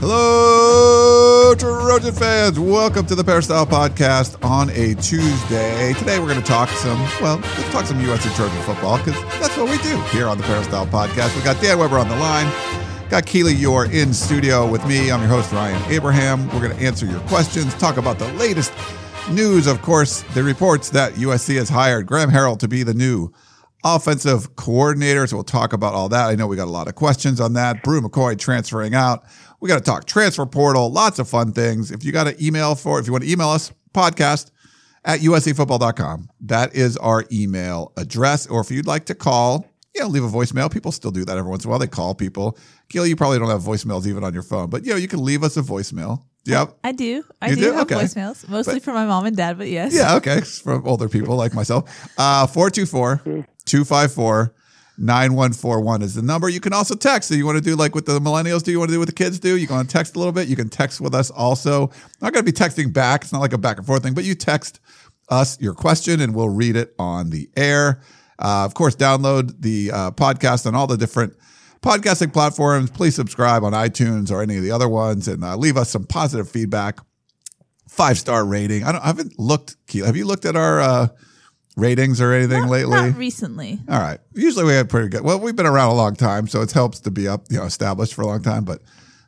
Hello, Trojan fans. Welcome to the Peristyle Podcast on a Tuesday. Today we're going to talk some USC Trojan football, because that's what we do here on the Peristyle Podcast. We got Dan Weber on the line, got Keely Eure in studio with me. I'm your host, Ryan Abraham. We're going to answer your questions, talk about the latest news. Of course, the reports that USC has hired Graham Harrell to be the new offensive coordinator. So we'll talk about all that. I know we got a lot of questions on that. Bru McCoy transferring out. We got to talk transfer portal, lots of fun things. If you want to email us, podcast at USCfootball.com. That is our email address. Or if you'd like to call, leave a voicemail. People still do that every once in a while. They call people. Keely, you probably don't have voicemails even on your phone, but you can leave us a voicemail. Yep. I do. I do have voicemails, mostly from my mom and dad, but yes. Yeah, okay. From older people like myself. 424-254-9141 is the number. You can also text. So you want to do like what the millennials do, you want to do what the kids do, you want to text a little bit. You can text with us also. Not going to be texting back. It's not like a back and forth thing, but you text us your question and we'll read it on the air. Of course, download the podcast on all the different podcasting platforms. Please subscribe on iTunes or any of the other ones, and leave us some positive feedback. 5-star rating. I haven't looked, Keely. Have you looked at our ratings or anything lately? Not recently. All right. Usually we have pretty good. Well, we've been around a long time, so it helps to be up, established for a long time. But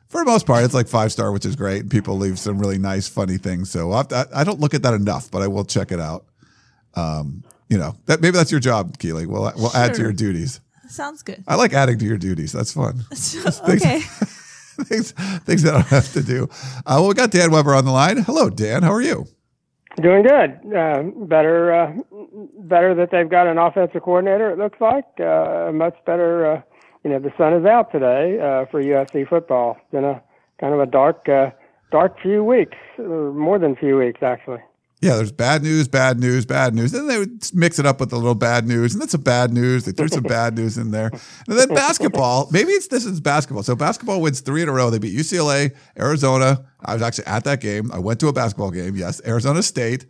for the most part, it's like 5-star, which is great. And people leave some really nice, funny things. So I don't look at that enough, but I will check it out. That maybe that's your job, Keely. We'll add to your duties. Sounds good. I like adding to your duties. That's fun. Okay. Things that I don't have to do. We got Dan Weber on the line. Hello, Dan. How are you? Doing good. Better that they've got an offensive coordinator, it looks like. Much better. The sun is out today for USC football. It's been a kind of a dark few weeks, or more than few weeks, actually. Yeah, there's bad news. Then they would mix it up with a little bad news, and that's a bad news. They threw some bad news in there. And then basketball, this is basketball. So basketball wins 3 in a row. They beat UCLA, Arizona. I was actually at that game. I went to a basketball game, yes, Arizona State.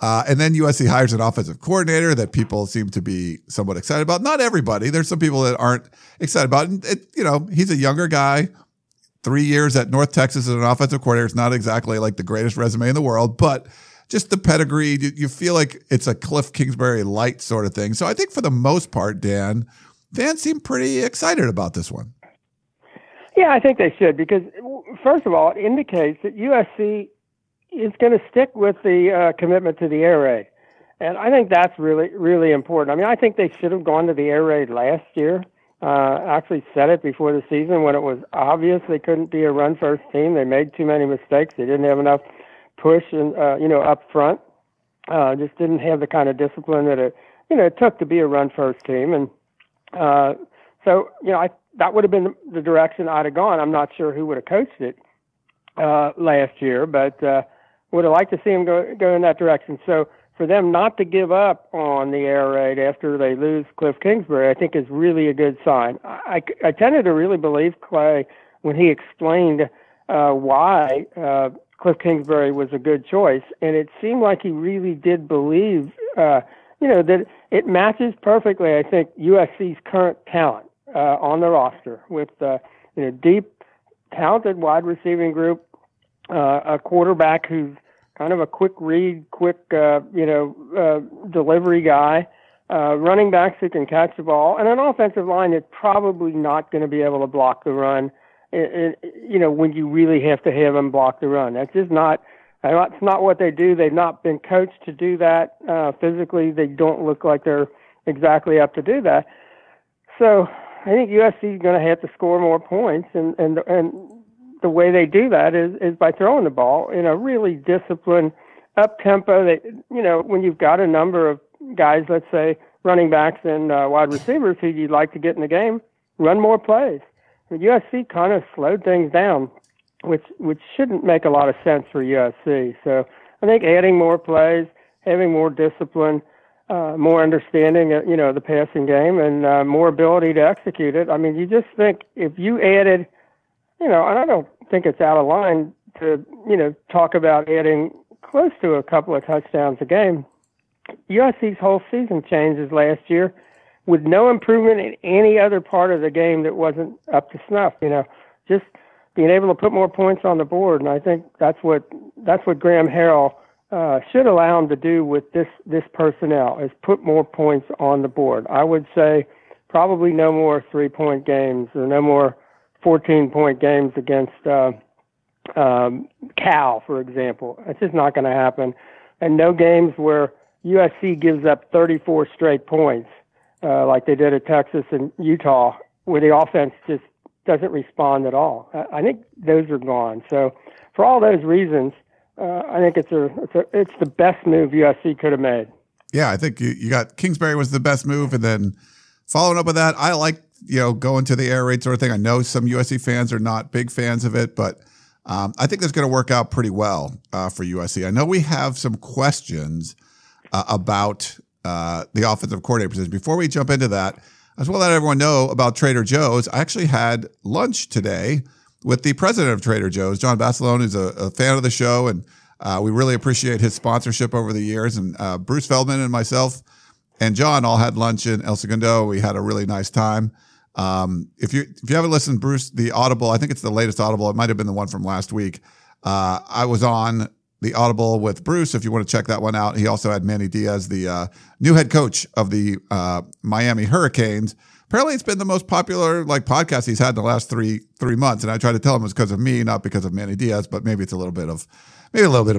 And then USC hires an offensive coordinator that people seem to be somewhat excited about. Not everybody. There's some people that aren't excited about it. And he's a younger guy. 3 years at North Texas as an offensive coordinator. It's not exactly like the greatest resume in the world, but just the pedigree, you feel like it's a Cliff Kingsbury light sort of thing. So I think for the most part, Dan seemed pretty excited about this one. Yeah, I think they should, because first of all, it indicates that USC is going to stick with the commitment to the air raid. And I think that's really, really important. I mean, I think they should have gone to the air raid last year. Actually said it before the season when it was obvious they couldn't be a run-first team. They made too many mistakes. They didn't have enough push and up front, just didn't have the kind of discipline that it took to be a run-first team, and that would have been the direction I'd have gone. I'm not sure who would have coached it last year, but would have liked to see him go in that direction. So for them not to give up on the air raid after they lose Cliff Kingsbury, I think is really a good sign. I tended to really believe Clay when he explained why Cliff Kingsbury was a good choice, and it seemed like he really did believe, that it matches perfectly, I think, USC's current talent on the roster with, deep, talented wide receiving group, a quarterback who's kind of a quick read, quick, delivery guy, running backs who can catch the ball, and an offensive line that's probably not going to be able to block the run. When you really have to have them block the run. That's just not what they do. They've not been coached to do that. Physically, they don't look like they're exactly up to do that. So I think USC is going to have to score more points, and the way they do that is by throwing the ball in a really disciplined, up-tempo. That, when you've got a number of guys, let's say running backs and wide receivers who you'd like to get in the game, run more plays. USC kind of slowed things down, which shouldn't make a lot of sense for USC. So I think adding more plays, having more discipline, more understanding of, the passing game, and more ability to execute it. I mean, you just think if you added, and I don't think it's out of line to, talk about adding close to a couple of touchdowns a game. USC's whole season changes last year with no improvement in any other part of the game that wasn't up to snuff, just being able to put more points on the board. And I think that's what Graham Harrell should allow him to do with this personnel, is put more points on the board. I would say probably no more 3-point games or no more 14-point games against Cal, for example. It's just not going to happen. And no games where USC gives up 34 straight points like they did at Texas and Utah, where the offense just doesn't respond at all. I think those are gone. So for all those reasons, I think it's the best move USC could have made. Yeah, I think you got Kingsbury was the best move, and then following up with that, I like going to the air raid sort of thing. I know some USC fans are not big fans of it, but I think that's going to work out pretty well for USC. I know we have some questions about the offensive coordinator position. Before we jump into that, I just want to let everyone know about Trader Joe's. I actually had lunch today with the president of Trader Joe's, John Bassalone, who's a fan of the show, and we really appreciate his sponsorship over the years. And Bruce Feldman and myself and John all had lunch in El Segundo. We had a really nice time. If you haven't listened, Bruce, the Audible, I think it's the latest Audible. It might have been the one from last week. I was on the Audible with Bruce, if you want to check that one out. He also had Manny Diaz, the new head coach of the Miami Hurricanes. Apparently, it's been the most popular podcast he's had in the last three months, and I try to tell him it's because of me, not because of Manny Diaz, but maybe it's a little bit of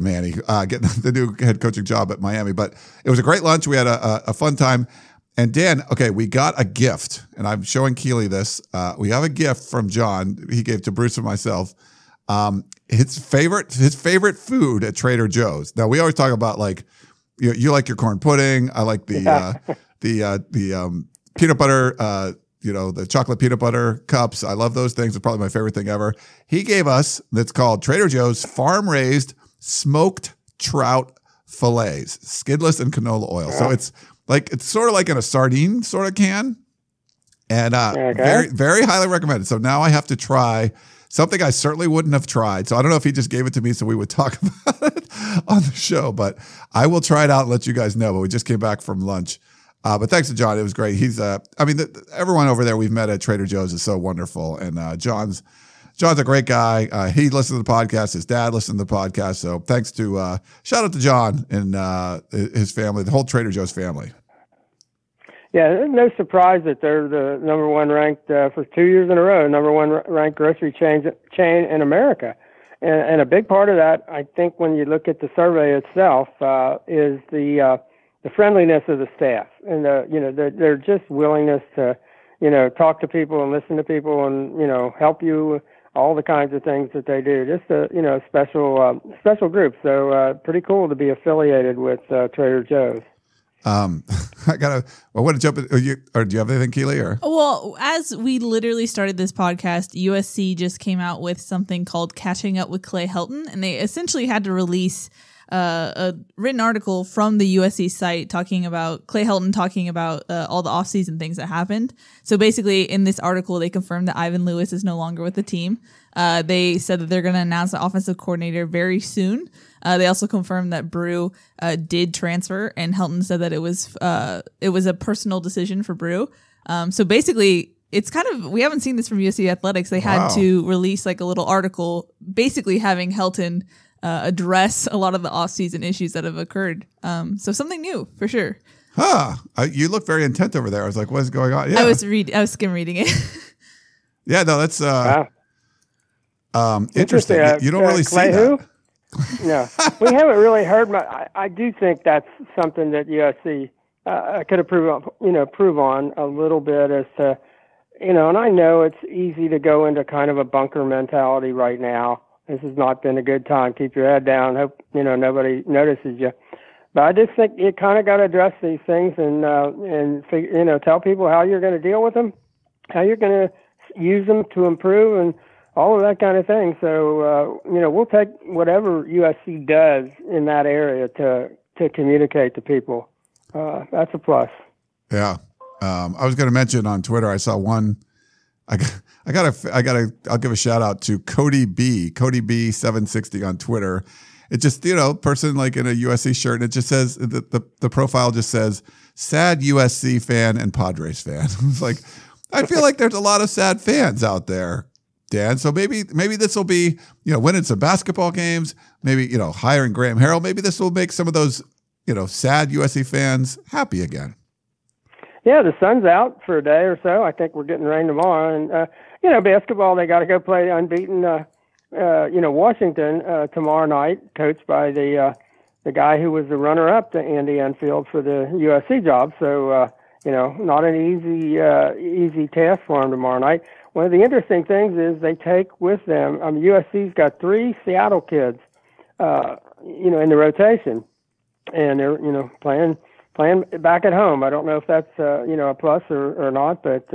Manny getting the new head coaching job at Miami. But it was a great lunch. We had a fun time. And Dan, okay, we got a gift, and I'm showing Keely this. We have a gift from John. He gave to Bruce and myself. His favorite food at Trader Joe's. Now, we always talk about you like your corn pudding. I like the peanut butter, the chocolate peanut butter cups. I love those things. It's probably my favorite thing ever. He gave us, that's called Trader Joe's farm-raised smoked trout fillets, skidless and canola oil. So it's sort of like in a sardine sort of can, and very, very highly recommended. So now I have to try something I certainly wouldn't have tried. So I don't know if he just gave it to me so we would talk about it on the show, but I will try it out and let you guys know. But we just came back from lunch. But thanks to John. It was great. He's everyone over there we've met at Trader Joe's is so wonderful. And John's a great guy. He listened to the podcast. His dad listened to the podcast. So thanks to shout out to John and his family, the whole Trader Joe's family. Yeah, no surprise that they're the number one ranked for 2 years in a row, number one ranked grocery chain in America. And a big part of that, I think, when you look at the survey itself, is the friendliness of the staff and their just willingness to talk to people and listen to people and help you, all the kinds of things that they do. Just a special group. So pretty cool to be affiliated with Trader Joe's. I want to jump in. Do you have anything, Keely? Well, as we literally started this podcast, USC just came out with something called Catching Up with Clay Helton, and they essentially had to release a written article from the USC site talking about Clay Helton, talking about all the offseason things that happened. So basically, in this article, they confirmed that Ivan Lewis is no longer with the team. They said that they're going to announce the offensive coordinator very soon. They also confirmed that Bru did transfer, and Helton said that it was a personal decision for Bru. So basically, it's kind of, we haven't seen this from USC Athletics. They had to release a little article, basically having Helton address a lot of the off-season issues that have occurred. So something new for sure. Huh? You look very intent over there. I was like, what's going on? Yeah. I was skim reading it. Yeah, no, that's interesting. You don't really Clay see who? That. No, we haven't really heard much. I do think that's something that USC could improve on a little bit as to, and I know it's easy to go into kind of a bunker mentality right now. This has not been a good time. Keep your head down. Hope, nobody notices you. But I just think you kind of got to address these things and tell people how you're going to deal with them, how you're going to use them to improve, and all of that kind of thing. So, we'll take whatever USC does in that area to communicate to people. That's a plus. Yeah. I was going to mention on Twitter, I saw one. I'll give a shout out to Cody B760 on Twitter. It just, person like in a USC shirt, and it just says, the profile just says, sad USC fan and Padres fan. It's like, I feel like there's a lot of sad fans out there, Dan. So maybe this will be, when it's a basketball games, maybe, hiring Graham Harrell, maybe this will make some of those, sad USC fans happy again. Yeah, the sun's out for a day or so. I think we're getting rain tomorrow. And, basketball, they got to go play unbeaten, Washington tomorrow night, coached by the guy who was the runner-up to Andy Enfield for the USC job. So, not an easy task for him tomorrow night. One of the interesting things is they take with them, USC's got three Seattle kids, in the rotation. And they're, playing back at home. I don't know if that's, a plus or not, but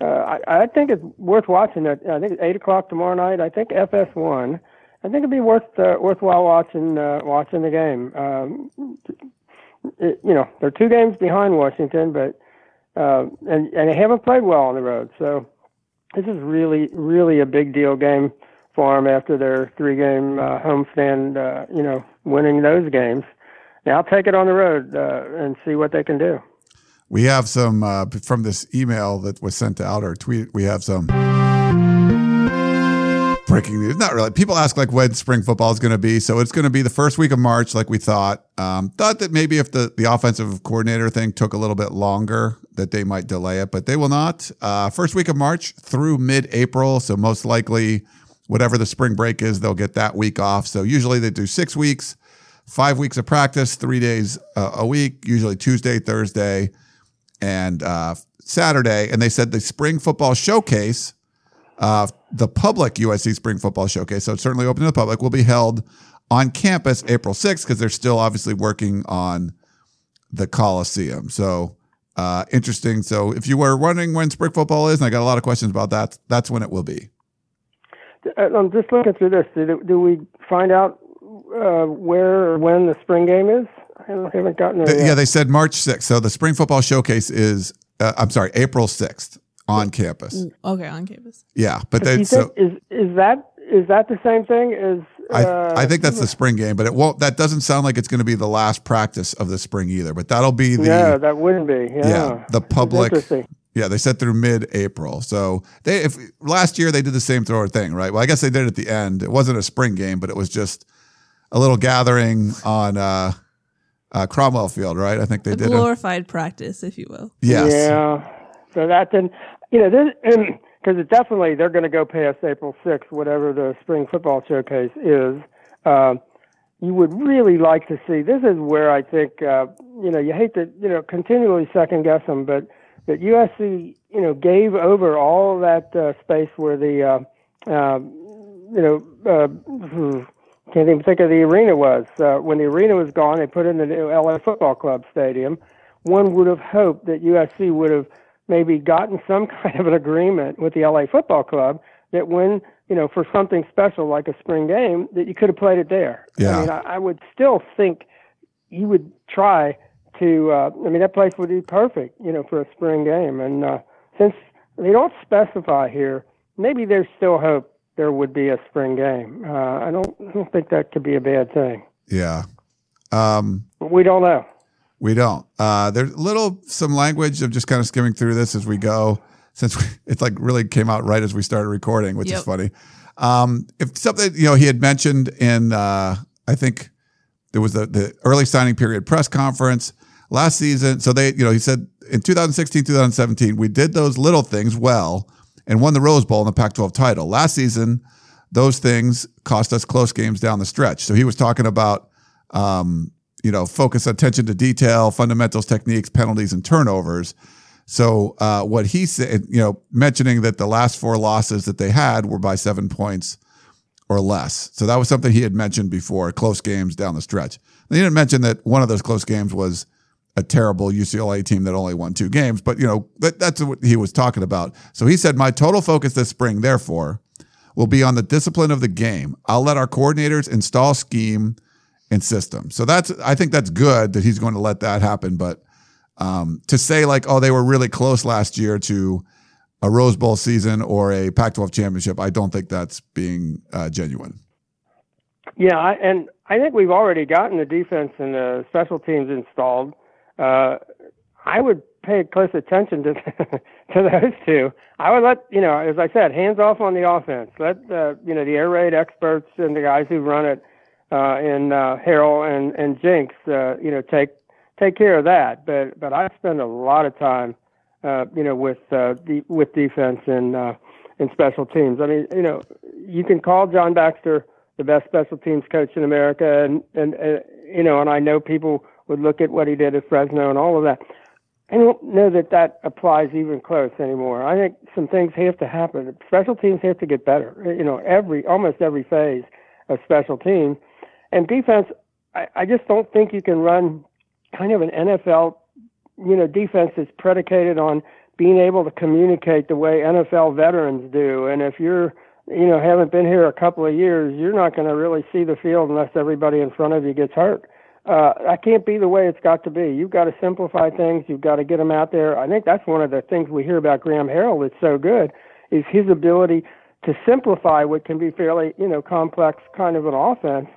I think it's worth watching. I think it's 8 o'clock tomorrow night. I think FS1. I think it'd be worthwhile watching the game. They're 2 games behind Washington, but and they haven't played well on the road. So this is really, really a big deal game for them after their 3-game homestand, winning those games. Now take it on the road and see what they can do. We have some, from this email that was sent out or tweet, we have some breaking news. Not really. People ask when spring football is going to be. So it's going to be the first week of March like we thought. Thought that maybe if the offensive coordinator thing took a little bit longer that they might delay it, but they will not. First week of March through mid-April. So most likely whatever the spring break is, they'll get that week off. So usually they do 6 weeks. 5 weeks of practice, 3 days a week, usually Tuesday, Thursday, and Saturday. And they said the spring football showcase, the public USC spring football showcase, so it's certainly open to the public, will be held on campus April 6th because they're still obviously working on the Coliseum. So interesting. So if you were wondering when spring football is, and I got a lot of questions about that, that's when it will be. I'm just looking through this. Do we find out where or when the spring game is? I haven't gotten it yet. Yeah, they said March 6th. So the spring football showcase is, April 6th on campus. Okay, on campus. Yeah, but then so is that the same thing as? I think that's the spring game, but it won't. That doesn't sound like it's going to be the last practice of the spring either. But that'll be the. Yeah, that wouldn't be. Yeah, the public. Yeah, they said through mid-April. So last year they did the same thing, right? Well, I guess they did it at the end. It wasn't a spring game, but it was just a little gathering on Cromwell Field, right? I think they did a glorified practice, if you will. Yes. Yeah. So that then, because it definitely they're going to go past April 6th, whatever the spring football showcase is. You would really like to see. This is where I think you hate to continually second guess them, but USC gave over all that space where the can't even think of the arena was. When the arena was gone, they put in the new L.A. Football Club stadium. One would have hoped that USC would have maybe gotten some kind of an agreement with the L.A. Football Club that when, for something special like a spring game, that you could have played it there. Yeah. I mean, I would still think you would try to, that place would be perfect, for a spring game. And since they don't specify here, maybe there's still hope there would be a spring game. I don't think that could be a bad thing. Yeah. We don't know. We don't. There's some language of just kind of skimming through this as we go, since it's really came out right as we started recording, which is funny. If something, he had mentioned in, I think there was the early signing period press conference last season. So they, he said in 2016, 2017, we did those little things well and won the Rose Bowl in the Pac-12 title. Last season, those things cost us close games down the stretch. So he was talking about, focus, attention to detail, fundamentals, techniques, penalties, and turnovers. So what he said, mentioning that the last 4 losses that they had were by 7 points or less. So that was something he had mentioned before, close games down the stretch. And he didn't mention that one of those close games was a terrible UCLA team that only won 2 games, but that's what he was talking about. So he said, my total focus this spring, therefore, will be on the discipline of the game. I'll let our coordinators install scheme and system. So I think that's good that he's going to let that happen. But to say like, oh, they were really close last year to a Rose Bowl season or a Pac-12 championship, I don't think that's being genuine. Yeah, and I think we've already gotten the defense and the special teams installed. I would pay close attention to to those two. I would let, as I said, hands off on the offense. Let the air raid experts and the guys who run it in Harrell and Jinx, take care of that. But I spend a lot of time, with defense and special teams. I mean, you can call John Baxter the best special teams coach in America, and I know people would look at what he did at Fresno and all of that. I don't know that applies even close anymore. I think some things have to happen. Special teams have to get better. Almost every phase of special teams, and defense. I just don't think you can run kind of an NFL, defense that's predicated on being able to communicate the way NFL veterans do, and if you're haven't been here a couple of years, you're not going to really see the field unless everybody in front of you gets hurt. That can't be the way it's got to be. You've got to simplify things. You've got to get them out there. I think that's one of the things we hear about Graham Harrell that's so good is his ability to simplify what can be fairly, complex kind of an offense.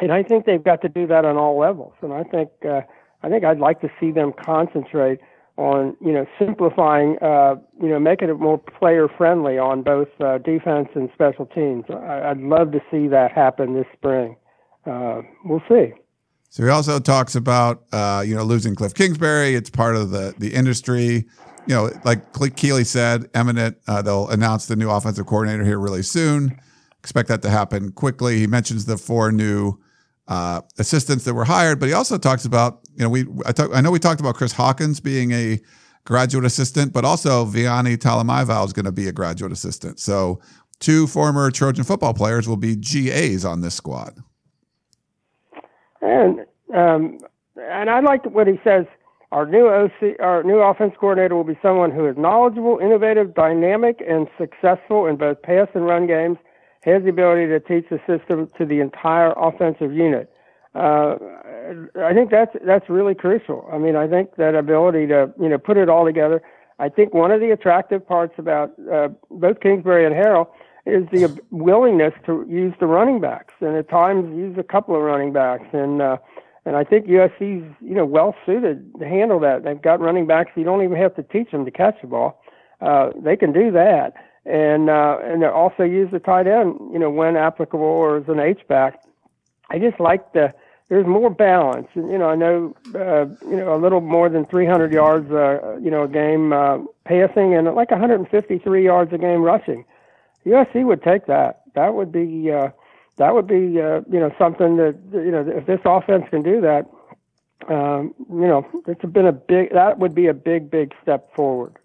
And I think they've got to do that on all levels. And I think I'd like to see them concentrate on, simplifying, making it more player-friendly on both defense and special teams. I'd love to see that happen this spring. We'll see. So he also talks about, losing Cliff Kingsbury. It's part of the industry. Like Keely said, eminent. They'll announce the new offensive coordinator here really soon. Expect that to happen quickly. He mentions the 4 new assistants that were hired, but he also talks about, I know we talked about Chris Hawkins being a graduate assistant, but also Vianney Talamaival is going to be a graduate assistant. So 2 former Trojan football players will be GAs on this squad. And I like what he says. Our new offense coordinator will be someone who is knowledgeable, innovative, dynamic, and successful in both pass and run games. Has the ability to teach the system to the entire offensive unit. I think that's really crucial. I mean, I think that ability to, put it all together. I think one of the attractive parts about both Kingsbury and Harrell is the willingness to use the running backs and at times use a couple of running backs. And I think USC's, well-suited to handle that. They've got running backs. You don't even have to teach them to catch the ball. They can do that. And they also use the tight end, when applicable or as an H-back. I just like there's more balance. And, I know, a little more than 300 yards, a game passing and like 153 yards a game rushing. USC would take that. That would be something that, if this offense can do that, that would be a big, big step forward.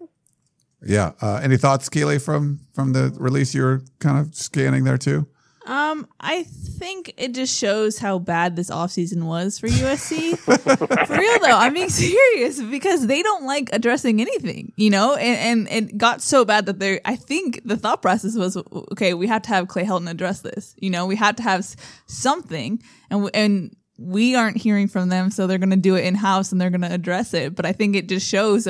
Yeah. Any thoughts, Keely, from the release you were kind of scanning there too? I think it just shows how bad this offseason was for USC. For real though, I'm being serious because they don't like addressing anything, and it got so bad that I think the thought process was, okay, we have to have Clay Helton address this. We have to have something and we aren't hearing from them. So they're going to do it in house and they're going to address it. But I think it just shows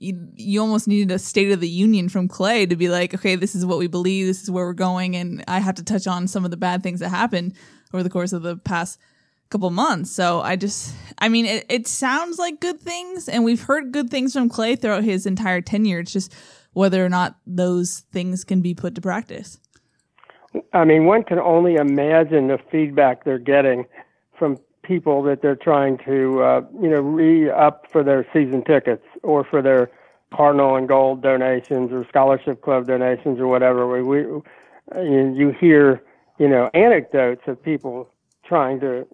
you almost needed a State of the Union from Clay to be like, okay, this is what we believe, this is where we're going, and I have to touch on some of the bad things that happened over the course of the past couple months. So it sounds like good things, and we've heard good things from Clay throughout his entire tenure. It's just whether or not those things can be put to practice. I mean, one can only imagine the feedback they're getting from people that they're trying to, re-up for their season tickets or for their Cardinal and Gold donations or Scholarship Club donations or whatever. You hear, anecdotes of people trying to,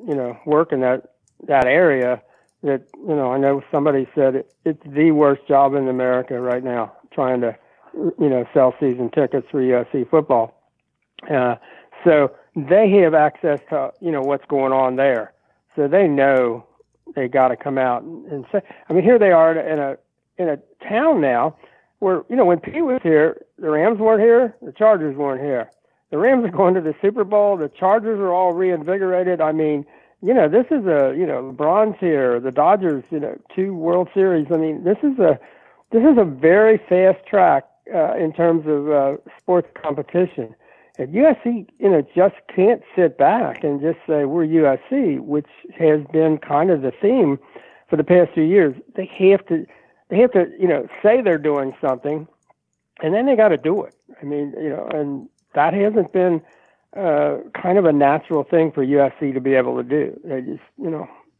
work in that area that, I know somebody said it's the worst job in America right now, trying to, sell season tickets for USC football. So they have access to, what's going on there. So they know they got to come out and say. I mean, here they are in a town now where when Pete was here, the Rams weren't here, the Chargers weren't here. The Rams are going to the Super Bowl. The Chargers are all reinvigorated. I mean, this is LeBron's here. The Dodgers, 2 World Series. I mean, this is a very fast track in terms of sports competition. And USC, just can't sit back and just say we're USC, which has been kind of the theme for the past few years. They have to, say they're doing something, and then they got to do it. I mean, and that hasn't been kind of a natural thing for USC to be able to do. They just,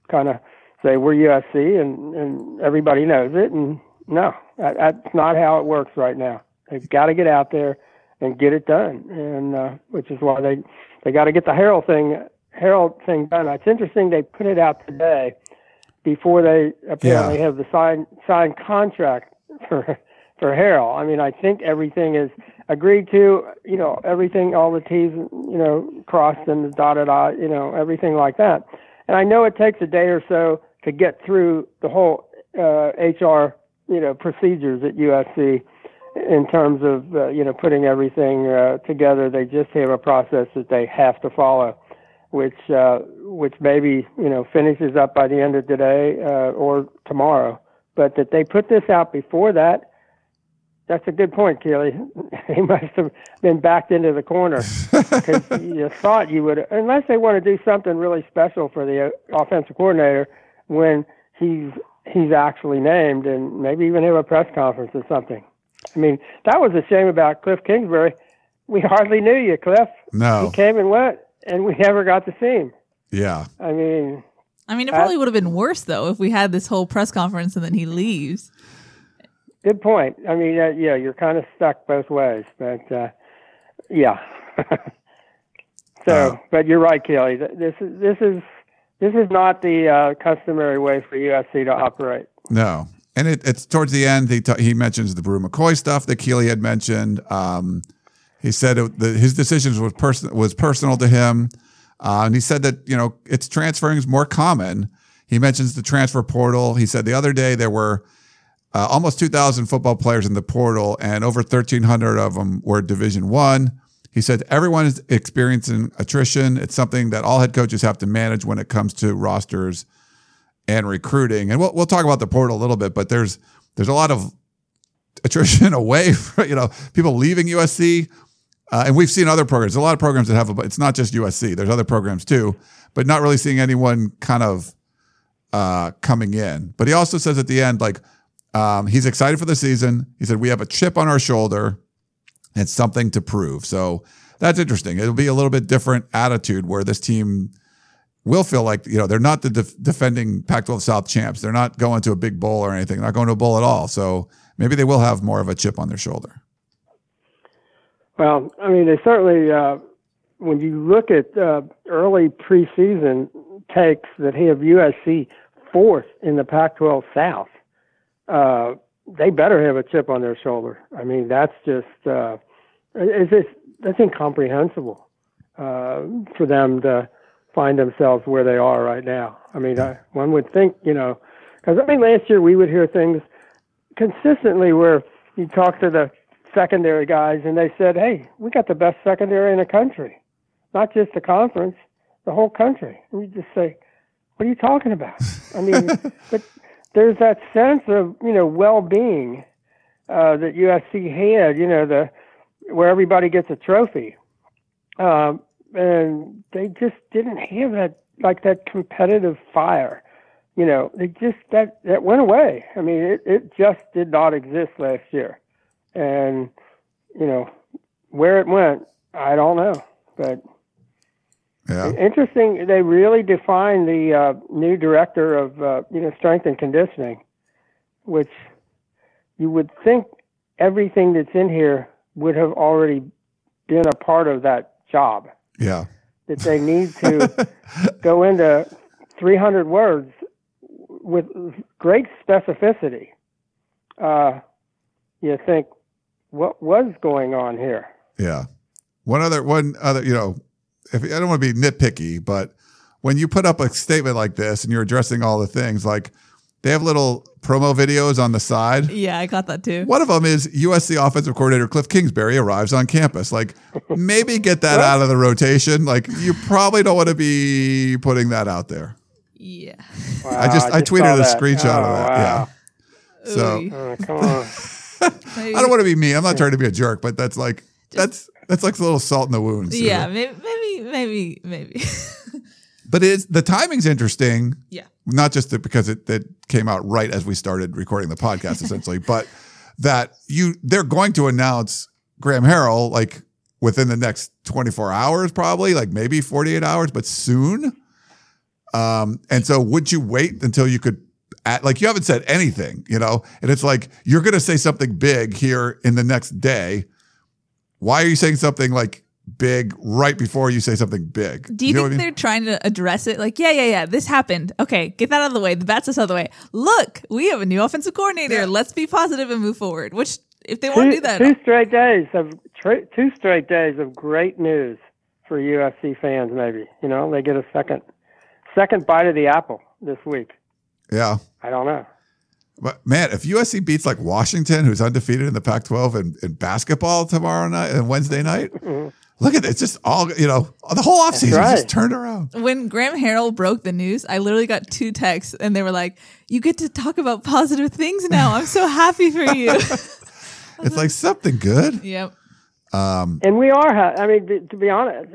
kind of say we're USC, and everybody knows it. And no, that's not how it works right now. They've got to get out there and get it done, and which is why they got to get the Herald thing done. It's interesting they put it out today before they apparently have the signed contract for Herald. I mean, I think everything is agreed to. Everything, all the T's, crossed and the dotted I, everything like that. And I know it takes a day or so to get through the whole HR procedures at USC. In terms of, putting everything together, they just have a process that they have to follow, which maybe, finishes up by the end of today or tomorrow. But that they put this out before that, that's a good point, Keely. They must have been backed into the corner because you thought you would, unless they want to do something really special for the offensive coordinator when he's actually named, and maybe even have a press conference or something. I mean, that was a shame about Cliff Kingsbury. We hardly knew you, Cliff. No. He came and went, and we never got to see him. Yeah. I mean, it probably would have been worse, though, if we had this whole press conference and then he leaves. Good point. I mean, you're kind of stuck both ways, but yeah. But you're right, Kelly. This is not the customary way for USC to operate. No. And it's towards the end. He mentions the Bru McCoy stuff that Keely had mentioned. He said his decisions was personal to him, and he said that it's transferring is more common. He mentions the transfer portal. He said the other day there were almost 2,000 football players in the portal, and over 1,300 of them were Division I. He said everyone is experiencing attrition. It's something that all head coaches have to manage when it comes to rosters and recruiting. And we'll talk about the portal a little bit, but there's a lot of attrition away from, people leaving USC. And we've seen other programs. There's a lot of programs that have, it's not just USC. There's other programs too, but not really seeing anyone kind of coming in. But he also says at the end, he's excited for the season. He said, we have a chip on our shoulder. It's something to prove. So that's interesting. It'll be a little bit different attitude where this team will feel like, they're not the defending Pac-12 South champs. They're not going to a big bowl or anything. They're not going to a bowl at all. So maybe they will have more of a chip on their shoulder. Well, I mean, they certainly, when you look at early preseason takes that have USC fourth in the Pac-12 South, they better have a chip on their shoulder. I mean, that's just, that's incomprehensible for them to find themselves where they are right now. I mean, one would think, because last year we would hear things consistently where you talk to the secondary guys and they said, hey, we got the best secondary in the country, not just the conference, the whole country. And you just say, what are you talking about? I mean, but there's that sense of, well-being that USC had, where everybody gets a trophy. And they just didn't have that competitive fire. They just, that went away. I mean, it just did not exist last year. And, where it went, I don't know. But interesting, they really defined the new director of, strength and conditioning, which you would think everything that's in here would have already been a part of that job. Yeah, that they need to go into 300 words with great specificity. You think, what was going on here? Yeah. One other, if I don't want to be nitpicky, but when you put up a statement like this and you're addressing all the things, They have little promo videos on the side. Yeah, I caught that too. One of them is USC offensive coordinator Cliff Kingsbury arrives on campus. Like, maybe get that out of the rotation. Like, you probably don't want to be putting that out there. Yeah. Wow, I tweeted a screenshot of that. Wow. Yeah. So come on. I don't want to be mean. I'm not trying to be a jerk, but that's like that's like a little salt in the wounds. Yeah, maybe. But the timing's interesting. Yeah. Not just because it came out right as we started recording the podcast, essentially, but that they're going to announce Graham Harrell like within the next 24 hours, probably, like maybe 48 hours, but soon. And so would you wait until you could like you haven't said anything, you know, and it's like you're going to say something big here in the next day. Why are you saying something like big right before you say something big? Do you think they're trying to address it? Like, yeah, this happened. Okay, get that out of the way. The bats us out of the way. Look, we have a new offensive coordinator. Yeah. Let's be positive and move forward, which if they want to do that. Two straight days of great news for USC fans, maybe. You know, they get a second bite of the apple this week. Yeah. I don't know. But man, if USC beats like Washington, who's undefeated in the Pac-12 in basketball tomorrow night and Wednesday night, look at it. It's just all, you know, the whole offseason just turned around. When Graham Harrell broke the news, I literally got two texts and they were like, you get to talk about positive things now. I'm so happy for you. It's like something good. Yep. And we are happy. I mean, to be honest,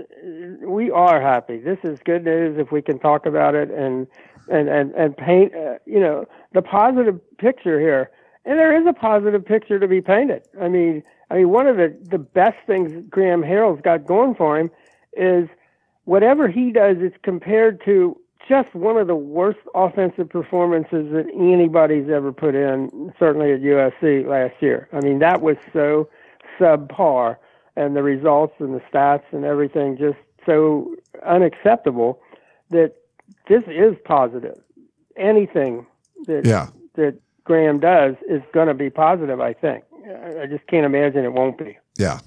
we are happy. This is good news if we can talk about it and paint, you know, the positive picture here. And there is a positive picture to be painted. I mean, one of the best things Graham Harrell's got going for him is whatever he does is compared to just one of the worst offensive performances that anybody's ever put in, certainly at USC last year. I mean, that was so subpar, and the results and the stats and everything just so unacceptable that this is positive. Anything that Graham does is going to be positive, I think. I just can't imagine it won't be. Yeah.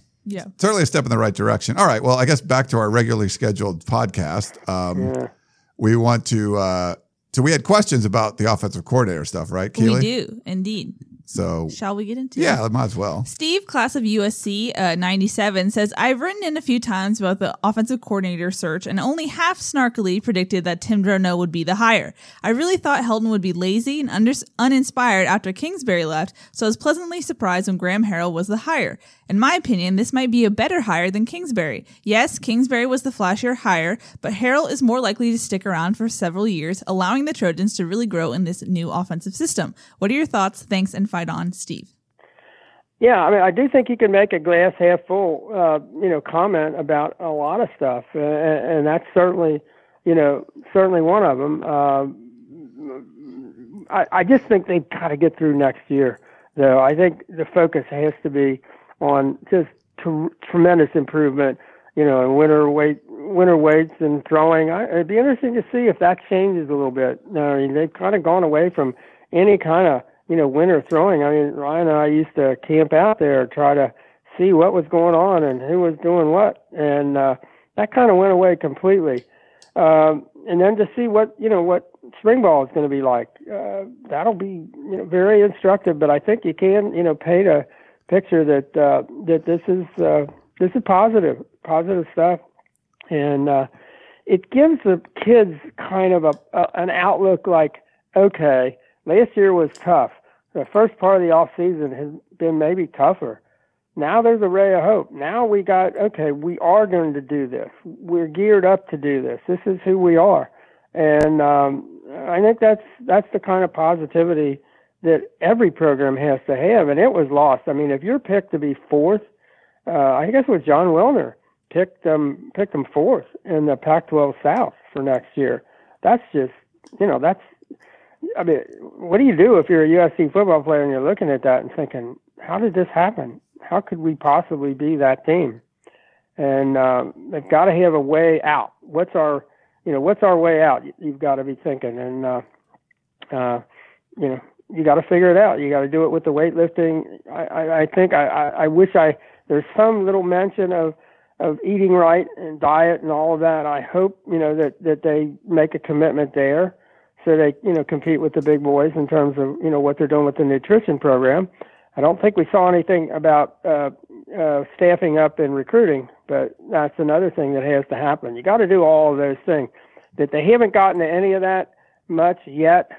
Certainly a step in the right direction. All right. Well, I guess back to our regularly scheduled podcast. We want to, so we had questions about the offensive coordinator stuff, right, Keely? We do, indeed. So shall we get into it? Yeah, might as well. Steve, class of USC 97, says, I've written in a few times about the offensive coordinator search and only half snarkily predicted that Tim D'Arnaud would be the hire. I really thought Helton would be lazy and uninspired after Kingsbury left, so I was pleasantly surprised when Graham Harrell was the hire. In my opinion, this might be a better hire than Kingsbury. Yes, Kingsbury was the flashier hire, but Harrell is more likely to stick around for several years, allowing the Trojans to really grow in this new offensive system. What are your thoughts? Thanks, and fight on, Steve. Yeah, I mean, I do think you can make a glass half full, you know, comment about a lot of stuff, and that's certainly, you know, certainly one of them. I just think they've got to get through next year, though. I think the focus has to be on just tremendous improvement, you know, in winter weights and throwing. It'd be interesting to see if that changes a little bit. I mean, they've kind of gone away from any kind of, you know, winter throwing. I mean, Ryan and I used to camp out there, try to see what was going on and who was doing what, and that kind of went away completely. And then to see what, you know, what spring ball is going to be like, that'll be, you know, very instructive. But I think you can, you know, paint a picture that that this is positive stuff, and it gives the kids kind of an outlook like, okay, last year was tough. The first part of the off season has been maybe tougher. Now there's a ray of hope. Now we got, okay, we are going to do this. We're geared up to do this. This is who we are, and I think that's the kind of positivity that every program has to have, and it was lost. I mean, if you're picked to be fourth, I guess with John Wilner picked them fourth in the Pac-12 South for next year. That's just, you know, that's, I mean, what do you do if you're a USC football player and you're looking at that and thinking, how did this happen? How could we possibly be that team? And they've got to have a way out. What's our way out? You've got to be thinking, and you know, you got to figure it out. You got to do it with the weightlifting. I think I wish there's some little mention of eating right and diet and all of that. I hope, you know, that they make a commitment there so they, you know, compete with the big boys in terms of, you know, what they're doing with the nutrition program. I don't think we saw anything about staffing up and recruiting, but that's another thing that has to happen. You got to do all of those things. That they haven't gotten to any of that much yet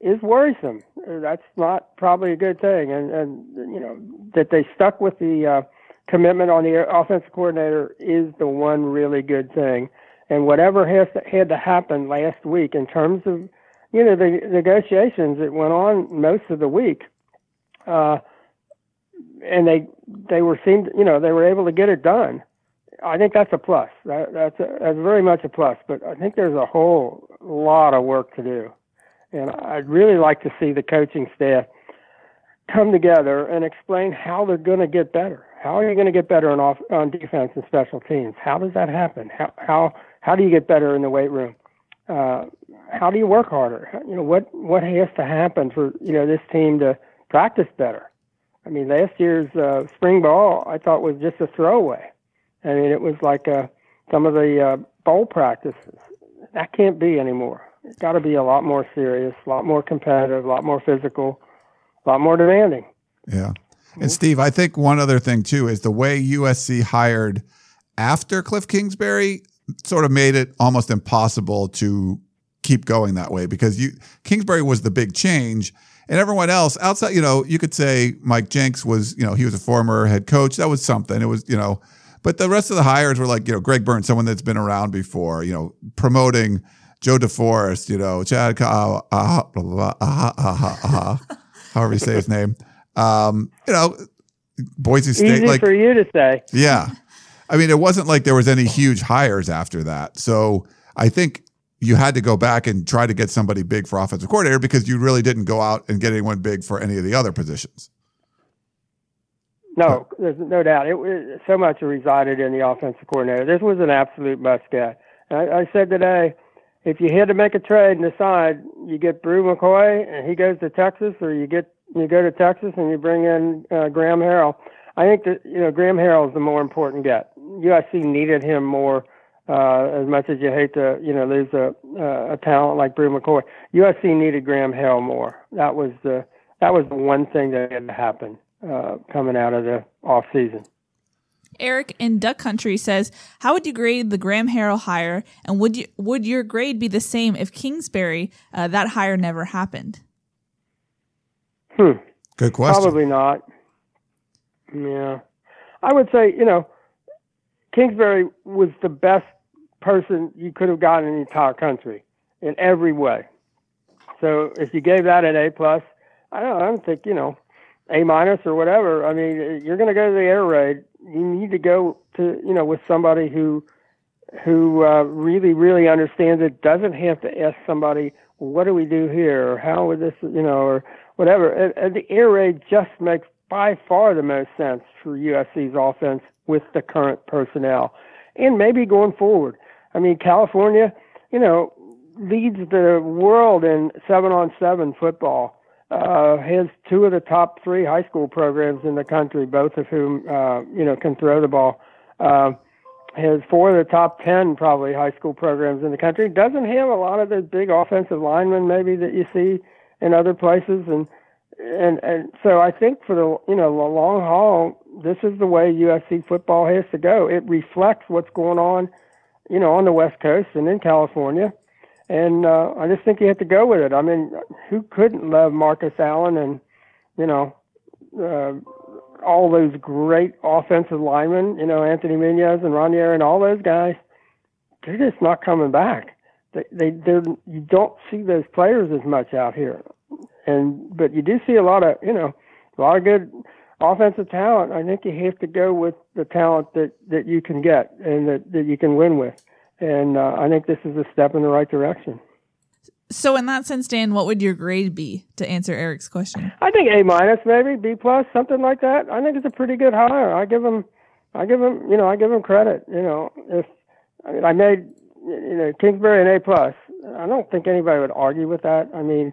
is worrisome. That's not probably a good thing. And you know, that they stuck with the commitment on the offensive coordinator is the one really good thing. And whatever had to happen last week in terms of, you know, the negotiations that went on most of the week, and they were able to get it done. I think that's a plus. That's very much a plus. But I think there's a whole lot of work to do, and I'd really like to see the coaching staff come together and explain how they're going to get better. How are you going to get better on defense and special teams? How does that happen? How do you get better in the weight room? How do you work harder? You know, what has to happen for, you know, this team to practice better? I mean, last year's spring ball I thought was just a throwaway. I mean, it was like some of the bowl practices. That can't be anymore. It's got to be a lot more serious, a lot more competitive, a lot more physical, a lot more demanding. Yeah. And Steve, I think one other thing too is the way USC hired after Cliff Kingsbury sort of made it almost impossible to keep going that way, because Kingsbury was the big change, and everyone else outside, you know, you could say Mike Jenks was, you know, he was a former head coach. That was something. It was, you know, but the rest of the hires were like, you know, Greg Burns, someone that's been around before, you know, promoting Joe DeForest, you know, Chad, however you say his name. You know, Boise State. Easy, like, for you to say. Yeah. I mean, it wasn't like there was any huge hires after that. So I think you had to go back and try to get somebody big for offensive coordinator, because you really didn't go out and get anyone big for any of the other positions. No, there's no doubt. It so much resided in the offensive coordinator. This was an absolute must-get. I said today, if you had to make a trade and decide, you get Bru McCoy and he goes to Texas, or you go to Texas and you bring in Graham Harrell. I think that, you know, Graham Harrell is the more important get. USC needed him more, as much as you hate to, you know, lose a talent like Bru McCoy. USC needed Graham Harrell more. That was the one thing that had to happen coming out of the off season. Eric in Duck Country says, "How would you grade the Graham Harrell hire, and would your grade be the same if Kingsbury that hire never happened?" Good question. Probably not. Yeah. I would say, you know, Kingsbury was the best person you could have gotten in the entire country in every way. So if you gave that an A+, I don't think, you know, A- or whatever. I mean, you're going to go to the air raid. You need to go to, you know, with somebody who really, really understands it, doesn't have to ask somebody, what do we do here? Or how would this, you know, or whatever. And the air raid just makes by far the most sense for USC's offense with the current personnel, and maybe going forward. I mean, California, you know, leads the world in 7-on-7 football. Has two of the top three high school programs in the country, both of whom, you know, can throw the ball. Has four of the top 10 probably high school programs in the country. Doesn't have a lot of those big offensive linemen maybe that you see in other places. And so I think for the, you know, the long haul, this is the way USC football has to go. It reflects what's going on, you know, on the West Coast and in California. And I just think you have to go with it. I mean, who couldn't love Marcus Allen and, you know, all those great offensive linemen, you know, Anthony Munoz and Ronier and all those guys? They're just not coming back. You don't see those players as much out here, but you do see a lot of, you know, a lot of good offensive talent. I think you have to go with the talent that you can get and that you can win with, and I think this is a step in the right direction. So, in that sense, Dan, what would your grade be to answer Eric's question? I think A-, maybe B+, something like that. I think it's a pretty good hire. I give him, you know, credit. You know, I made, you know, Kingsbury an A+. I don't think anybody would argue with that. I mean,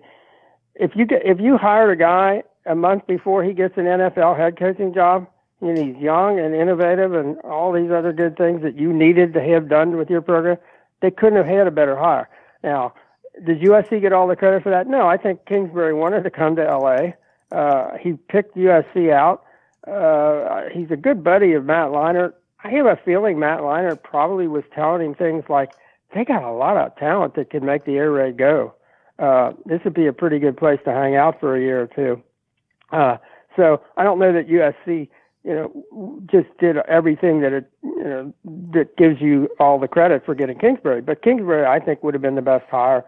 if you hire a guy a month before he gets an NFL head coaching job, and he's young and innovative and all these other good things that you needed to have done with your program, they couldn't have had a better hire. Now, Did USC get all the credit for that? No, I think Kingsbury wanted to come to L.A. He picked USC out. He's a good buddy of Matt Leinart. I have a feeling Matt Leinart probably was telling him things like, they got a lot of talent that could make the air raid go. This would be a pretty good place to hang out for a year or two. So I don't know that USC, just did everything that that gives you all the credit for getting Kingsbury. But Kingsbury, I think, would have been the best hire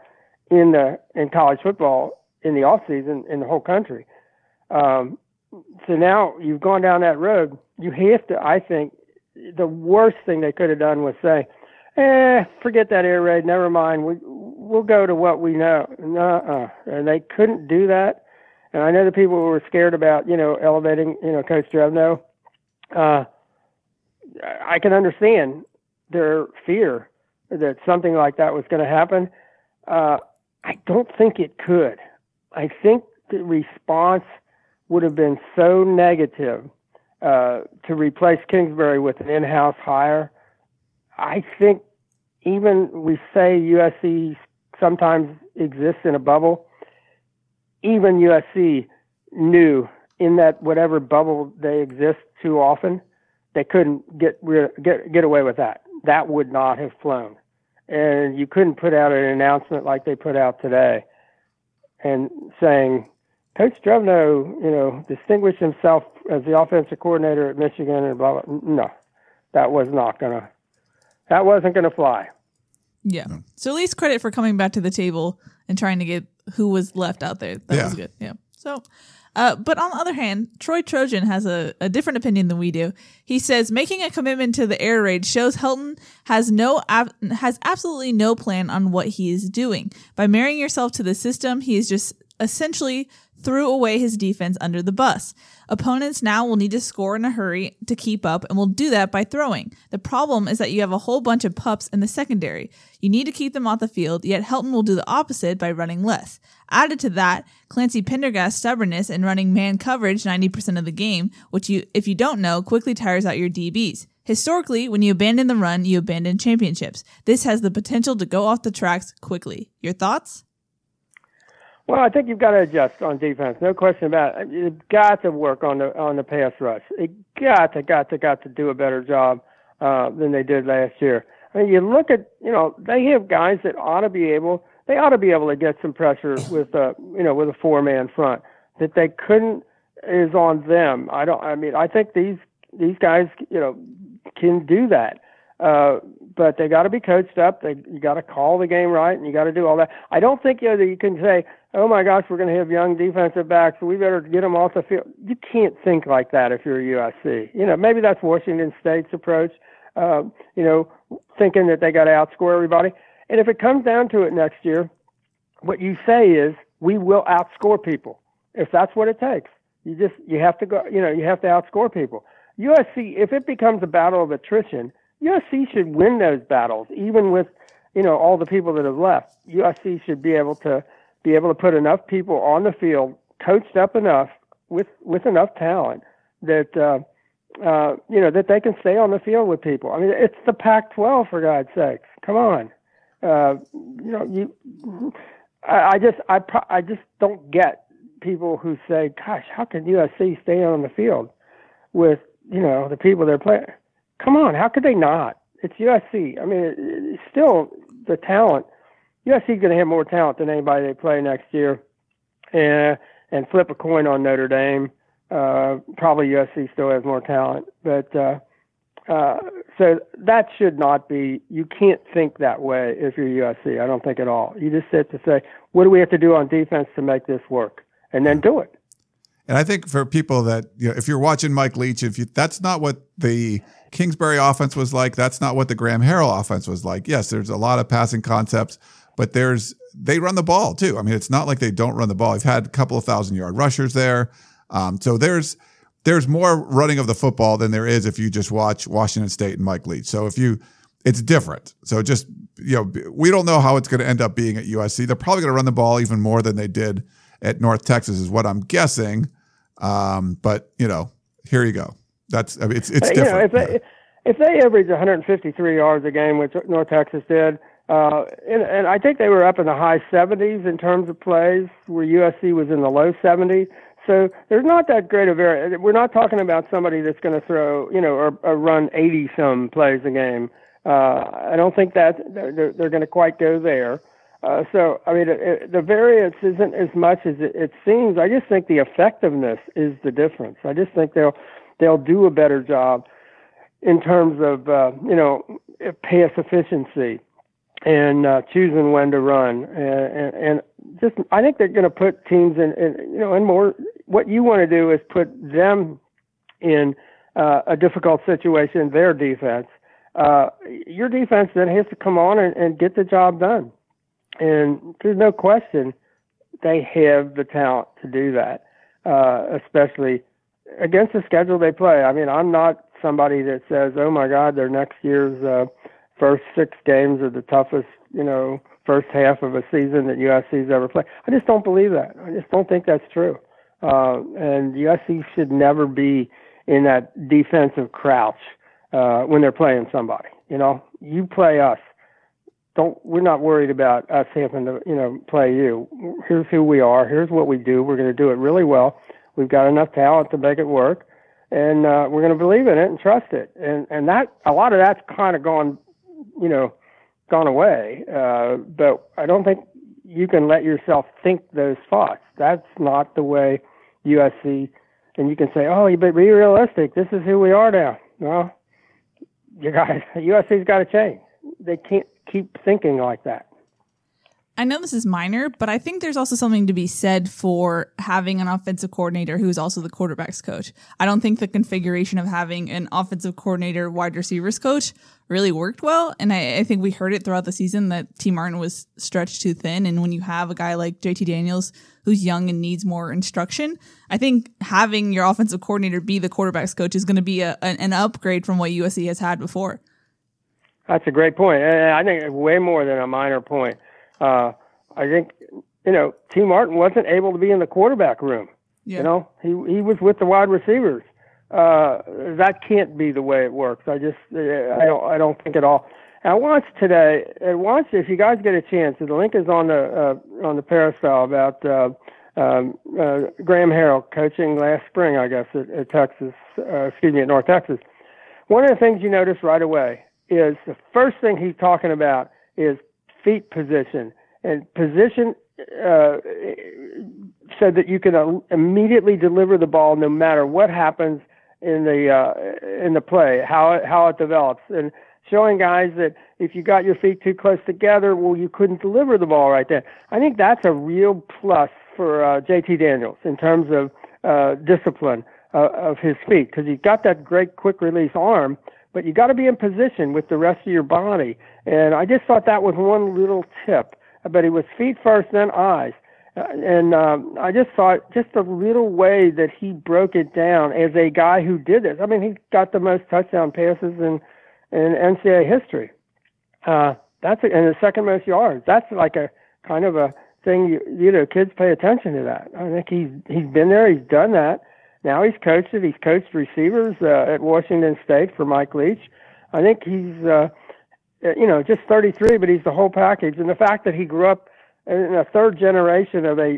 in college football in the offseason in the whole country. So now you've gone down that road. You have to, I think, the worst thing they could have done was say, forget that air raid. Never mind. We'll go to what we know. Nuh-uh. And they couldn't do that. And I know the people who were scared about, elevating, Coach Drevno. I can understand their fear that something like that was going to happen. I don't think it could. I think the response would have been so negative to replace Kingsbury with an in-house hire. I think even we say USC sometimes exists in a bubble. Even USC knew in that whatever bubble they exist too often, they couldn't get away with that. That would not have flown. And you couldn't put out an announcement like they put out today and saying, Coach Drevno, distinguished himself as the offensive coordinator at Michigan and blah, blah. No, that wasn't going to fly. Yeah. No. So at least credit for coming back to the table and trying to get who was left out there. That was good. Yeah. So, but on the other hand, Troy Trojan has a different opinion than we do. He says, making a commitment to the air raid shows Helton has absolutely no plan on what he is doing. By marrying yourself to the system, he is just essentially threw away his defense under the bus. Opponents now will need to score in a hurry to keep up and will do that by throwing. The problem is that you have a whole bunch of pups in the secondary. You need to keep them off the field, yet Helton will do the opposite by running less. Added to that, Clancy Pendergast's stubbornness in running man coverage 90% of the game, which if you don't know, quickly tires out your DBs. Historically, when you abandon the run, you abandon championships. This has the potential to go off the tracks quickly. Your thoughts? Well, I think you've got to adjust on defense. No question about it. You've got to work on the pass rush. It got to do a better job than they did last year. I mean, you look at they have guys that ought to be able to get some pressure with a four-man front that they couldn't is on them. I think these guys can do that. But they got to be coached up. You got to call the game right, and you got to do all that. I don't think that you can say, oh, my gosh, we're going to have young defensive backs, so we better get them off the field. You can't think like that if you're USC. Maybe that's Washington State's approach, thinking that they got to outscore everybody. And if it comes down to it next year, what you say is we will outscore people if that's what it takes. You have to go. You have to outscore people. USC, if it becomes a battle of attrition, USC should win those battles, even with, all the people that have left. USC should be able to put enough people on the field, coached up enough with enough talent that that they can stay on the field with people. I mean, it's the Pac-12 for God's sakes. Come on, I just don't get people who say, "Gosh, how can USC stay on the field with the people they're playing?" Come on, how could they not? It's USC. I mean, it's still the talent. USC is going to have more talent than anybody they play next year, and flip a coin on Notre Dame. Probably USC still has more talent, but so that should not be. You can't think that way if you're USC. I don't think at all. You just have to say, what do we have to do on defense to make this work, and then do it. And I think for people that, if you're watching Mike Leach, that's not what the Kingsbury offense was like. That's not what the Graham Harrell offense was like. Yes, there's a lot of passing concepts, but they run the ball too. I mean, it's not like they don't run the ball. I've had a couple of 1,000-yard rushers there. So there's more running of the football than there is if you just watch Washington State and Mike Leach. So it's different. So just, we don't know how it's going to end up being at USC. They're probably going to run the ball even more than they did at North Texas is what I'm guessing. But here you go. It's different. If they average 153 yards a game, which North Texas did, And I think they were up in the high 70s in terms of plays, where USC was in the low 70s. So there's not that great of area. We're not talking about somebody that's going to throw, or run 80-some plays a game. I don't think that they're going to quite go there. The variance isn't as much as it seems. I just think the effectiveness is the difference. I just think they'll do a better job in terms of, pass efficiency and choosing when to run. And I think they're going to put teams in more. What you want to do is put them in a difficult situation, their defense. Your defense then has to come on and get the job done. And there's no question they have the talent to do that, especially against the schedule they play. I mean, I'm not somebody that says, oh, my God, their next year's first six games are the toughest, first half of a season that USC's ever played. I just don't believe that. I just don't think that's true. And USC should never be in that defensive crouch when they're playing somebody. You play us. We're not worried about us having to, play you. Here's who we are. Here's what we do. We're going to do it really well. We've got enough talent to make it work, and we're going to believe in it and trust it. And that a lot of that's kind of gone away. But I don't think you can let yourself think those thoughts. That's not the way USC. And you can say, oh, but be realistic. This is who we are now. Well, USC's got to change. They can't keep thinking like that. I know this is minor, but I think there's also something to be said for having an offensive coordinator who is also the quarterback's coach. I don't think the configuration of having an offensive coordinator wide receivers coach really worked well. And I think we heard it throughout the season that T. Martin was stretched too thin. And when you have a guy like JT Daniels, who's young and needs more instruction, I think having your offensive coordinator be the quarterback's coach is going to be an upgrade from what USC has had before. That's a great point. And I think way more than a minor point. I think, T. Martin wasn't able to be in the quarterback room. Yeah. He was with the wide receivers. That can't be the way it works. I don't think at all. At once, if you guys get a chance, the link is on the Peristyle about Graham Harrell coaching last spring, I guess, at North Texas. One of the things you notice right away is the first thing he's talking about is feet position. And position so that you can immediately deliver the ball no matter what happens in the play, how it develops. And showing guys that if you got your feet too close together, well, you couldn't deliver the ball right there. I think that's a real plus for JT Daniels in terms of discipline of his feet, because he's got that great quick release arm. But you got to be in position with the rest of your body. And I just thought that was one little tip. But it was feet first, then eyes. And I just thought just the little way that he broke it down as a guy who did this. I mean, he got the most touchdown passes in NCAA history. And the second most yards. That's like a kind of a thing, kids pay attention to that. I think he's been there. He's done that. Now he's coached it. He's coached receivers at Washington State for Mike Leach. I think he's, just 33, but he's the whole package. And the fact that he grew up in a third generation of a,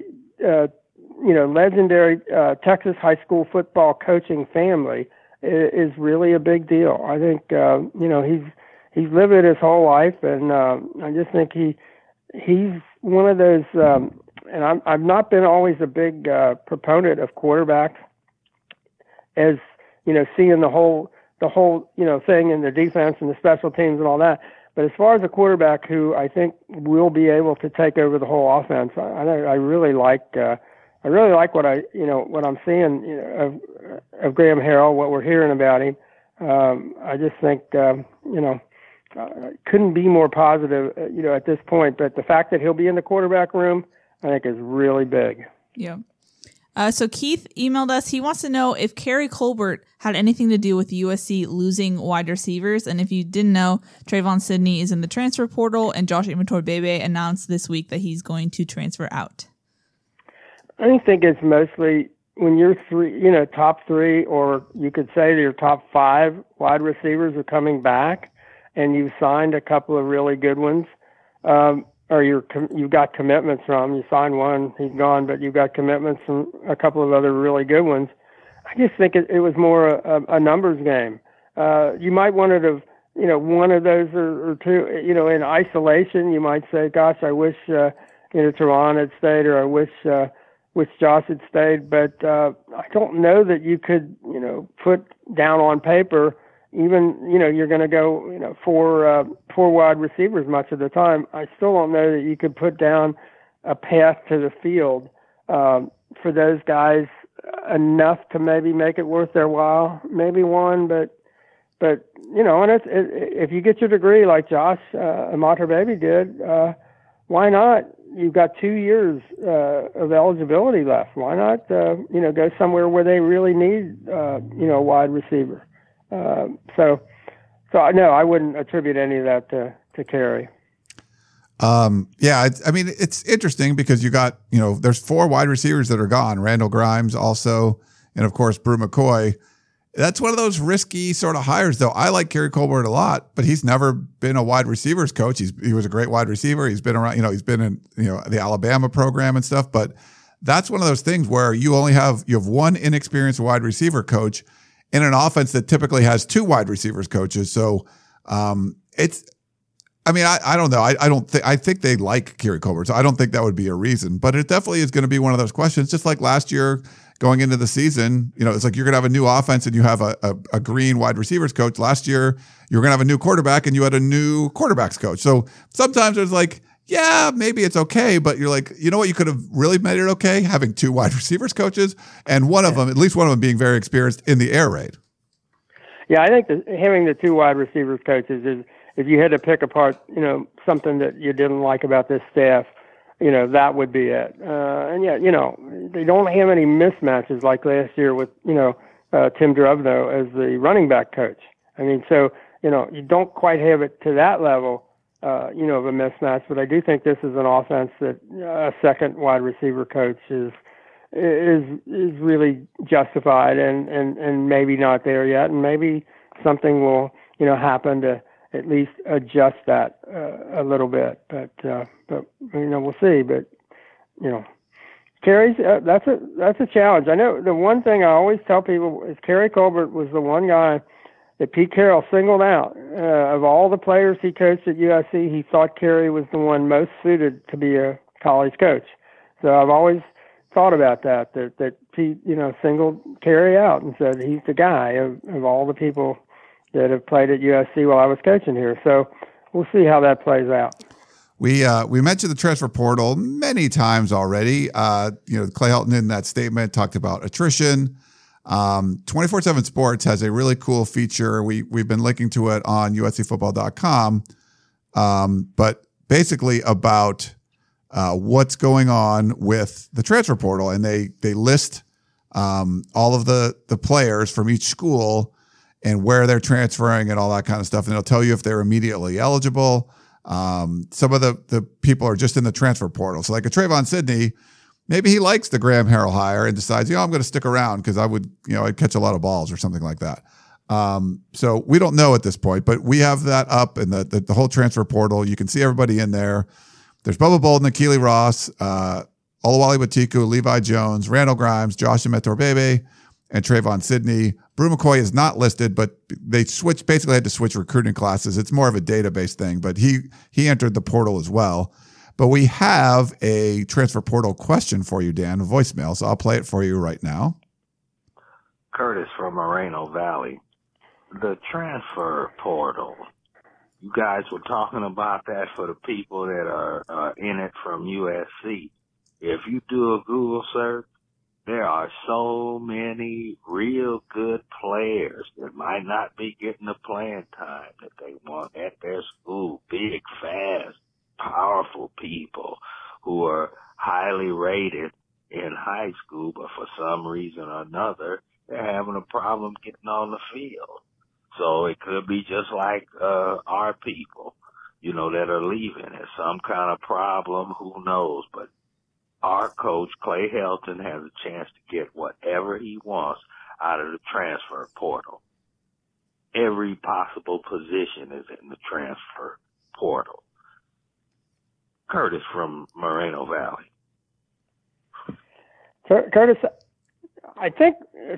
legendary Texas high school football coaching family is really a big deal. I think, he's lived it his whole life, and I just think he's one of those. And I've not been always a big proponent of quarterbacks. As seeing the whole thing in the defense and the special teams and all that, but as far as a quarterback who I think will be able to take over the whole offense, I really like what I'm seeing of Graham Harrell, what we're hearing about him. I just think couldn't be more positive at this point. But the fact that he'll be in the quarterback room, I think, is really big. Yeah. So Keith emailed us. He wants to know if Carrie Colbert had anything to do with USC losing wide receivers. And if you didn't know, Trayvon Sidney is in the transfer portal, and Josh Imatorbhebhe announced this week that he's going to transfer out. I think it's mostly when you're three, top three, or you could say your top five wide receivers are coming back, and you've signed a couple of really good ones. or you've got commitments from. You sign one, he's gone, but you've got commitments from a couple of other really good ones. I just think it was more a numbers game. You might want to have, one of those or two, in isolation. You might say, gosh, I wish, Trayvon had stayed, or I wish Josh had stayed. But I don't know that you could, put down on paper, even, you're going to go, four wide receivers much of the time. I still don't know that you could put down a path to the field for those guys enough to maybe make it worth their while. Maybe one, but and if you get your degree like Josh Imatorbhebhe did, why not? You've got 2 years of eligibility left. Why not, go somewhere where they really need, a wide receiver? So no, I wouldn't attribute any of that to Carrie. I mean, it's interesting because you got, there's four wide receivers that are gone. Randall Grimes also, and of course, Bru McCoy. That's one of those risky sort of hires, though. I like Kerry Colbert a lot, but he's never been a wide receivers coach. He was a great wide receiver. He's been around, he's been in, the Alabama program and stuff. But that's one of those things where you have one inexperienced wide receiver coach in an offense that typically has two wide receivers coaches. So I don't know. I think they like Kerry Colbert, so I don't think that would be a reason. But it definitely is going to be one of those questions, just like last year. Going into the season, it's like you're going to have a new offense and you have a green wide receivers coach. Last year, you were going to have a new quarterback and you had a new quarterbacks coach. So sometimes it's like, yeah, maybe it's okay. But you're like, what? You could have really made it okay having two wide receivers coaches and one of them, at least one of them, being very experienced in the air raid. Yeah, I think having the two wide receivers coaches is, if you had to pick apart, something that you didn't like about this staff, that would be it. And yet, they don't have any mismatches like last year with, Tim Drevno as the running back coach. I mean, so, you don't quite have it to that level, of a mismatch. But I do think this is an offense that a second wide receiver coach is really justified and maybe not there yet. And maybe something will, happen to at least adjust that a little bit, but we'll see. But Kerry's that's a challenge. I know the one thing I always tell people is Kerry Colbert was the one guy that Pete Carroll singled out of all the players he coached at USC. He thought Kerry was the one most suited to be a college coach. So I've always thought about that Pete singled Kerry out and said he's the guy of all the people that have played at USC while I was coaching here. So we'll see how that plays out. We mentioned the transfer portal many times already. Clay Helton in that statement talked about attrition. 24/7 Sports has a really cool feature. We've been linking to it on USCfootball.com. But basically about what's going on with the transfer portal. And they list all of the players from each school and where they're transferring and all that kind of stuff. And they'll tell you if they're immediately eligible. Some of the people are just in the transfer portal. So like a Trayvon Sidney, maybe he likes the Graham Harrell hire and decides, I'm going to stick around because I'd catch a lot of balls or something like that. So we don't know at this point, but we have that up in the whole transfer portal. You can see everybody in there. There's Bubba Bolden, Keely Ross, Olawale Watiku, Levi Jones, Randall Grimes, Josh Imatorbhebhe, and Trayvon Sidney. Bru McCoy is not listed, but they basically had to switch recruiting classes. It's more of a database thing, but he entered the portal as well. But we have a transfer portal question for you, Dan, a voicemail, so I'll play it for you right now. Curtis from Moreno Valley. The transfer portal. You guys were talking about that for the people that are in it from USC. If you do a Google search, there are so many real good players that might not be getting the playing time that they want at their school. Big, fast, powerful people who are highly rated in high school, but for some reason or another, they're having a problem getting on the field. So it could be just like our people, that are leaving. It's some kind of problem, who knows, but our coach, Clay Helton, has a chance to get whatever he wants out of the transfer portal. Every possible position is in the transfer portal. Curtis from Moreno Valley. Curtis, I think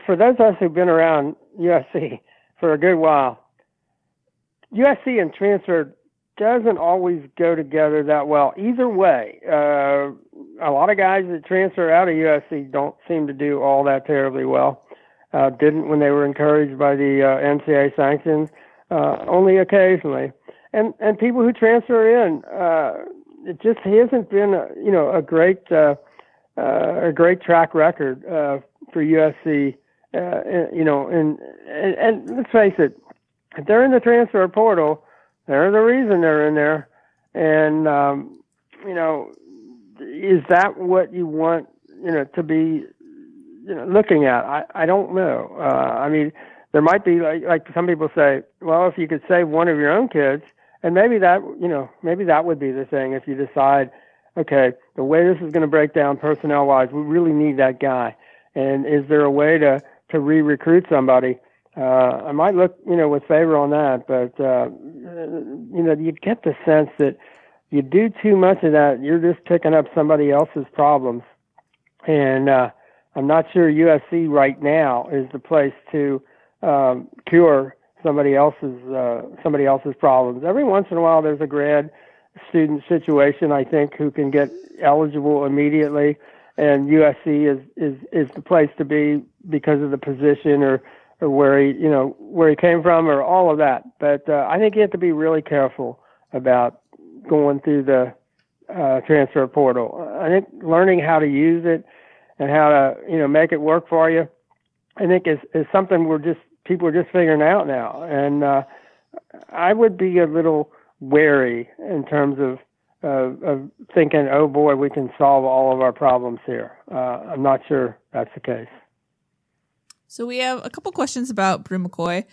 for those of us who've been around USC for a good while, USC and transfer doesn't always go together that well. Either way, a lot of guys that transfer out of USC don't seem to do all that terribly well. Didn't when they were encouraged by the NCAA sanctions, only occasionally. And people who transfer in, it just hasn't been, a great track record for USC, and let's face it, if they're in the transfer portal, they're the reason they're in there. And, is that what you want, to be looking at? I don't know. There might be, like some people say, well, if you could save one of your own kids, and maybe that would be the thing if you decide, okay, the way this is going to break down personnel-wise, we really need that guy. And is there a way to re-recruit somebody? I might look, with favor on that, but, you get the sense that you do too much of that, you're just picking up somebody else's problems. And I'm not sure USC right now is the place to cure somebody else's problems. Every once in a while, there's a grad student situation, I think, who can get eligible immediately, and USC is the place to be because of the position or where he came from, or all of that. But I think you have to be really careful about going through the transfer portal. I think learning how to use it and how to make it work for you, I think is something people are just figuring out now. And I would be a little wary in terms of thinking, oh boy, we can solve all of our problems here. I'm not sure that's the case. So we have a couple questions about Bru McCoy.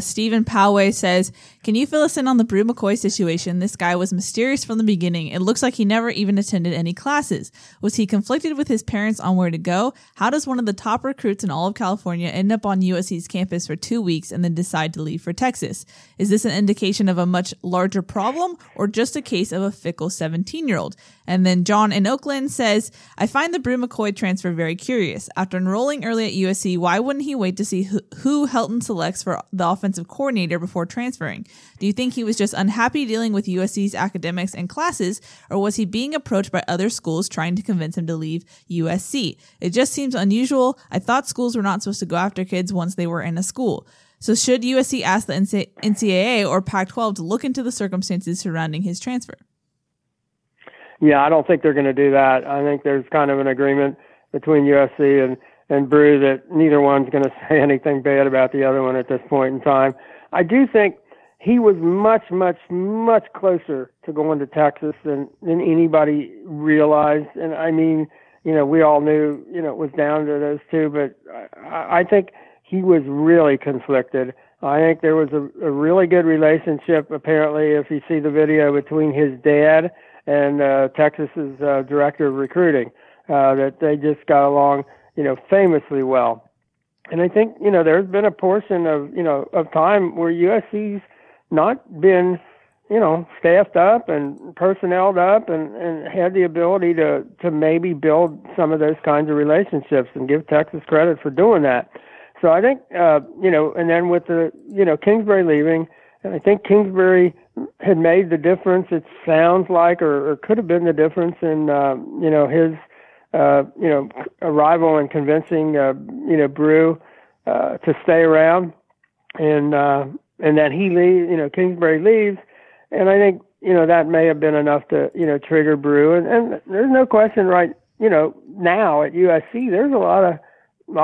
Stephen Poway says, can you fill us in on the Bru McCoy situation? This guy was mysterious from the beginning. It looks like he never even attended any classes. Was he conflicted with his parents on where to go? How does one of the top recruits in all of California end up on USC's campus for 2 weeks and then decide to leave for Texas? Is this an indication of a much larger problem or just a case of a fickle 17-year-old? And then John in Oakland says, I find the Bru McCoy transfer very curious. After enrolling early at USC, why wouldn't he wait to see who Helton selects for the offensive coordinator before transferring? Do you think he was just unhappy dealing with USC's academics and classes, or was he being approached by other schools trying to convince him to leave USC? It just seems unusual. I thought schools were not supposed to go after kids once they were in a school. So should USC ask the NCAA or Pac-12 to look into the circumstances surrounding his transfer? Yeah, I don't think they're going to do that. I think there's kind of an agreement between USC and Bru that neither one's going to say anything bad about the other one at this point in time. I do think he was much, much, much closer to going to Texas than anybody realized. And I mean, we all knew, it was down to those two, but I think he was really conflicted. I think there was a really good relationship, apparently, if you see the video, between his dad and Texas's director of recruiting, that they just got along famously well. And I think, there's been a portion of time where USC's not been, staffed up and personneled up and had the ability to maybe build some of those kinds of relationships, and give Texas credit for doing that. So I think, and then with the, Kingsbury leaving, and I think Kingsbury had made the difference, it sounds like, or could have been the difference in, his, arrival and convincing, Bru to stay around, and then he leaves, Kingsbury leaves. And I think, that may have been enough to, trigger Bru. And there's no question, right, now at USC, there's a lot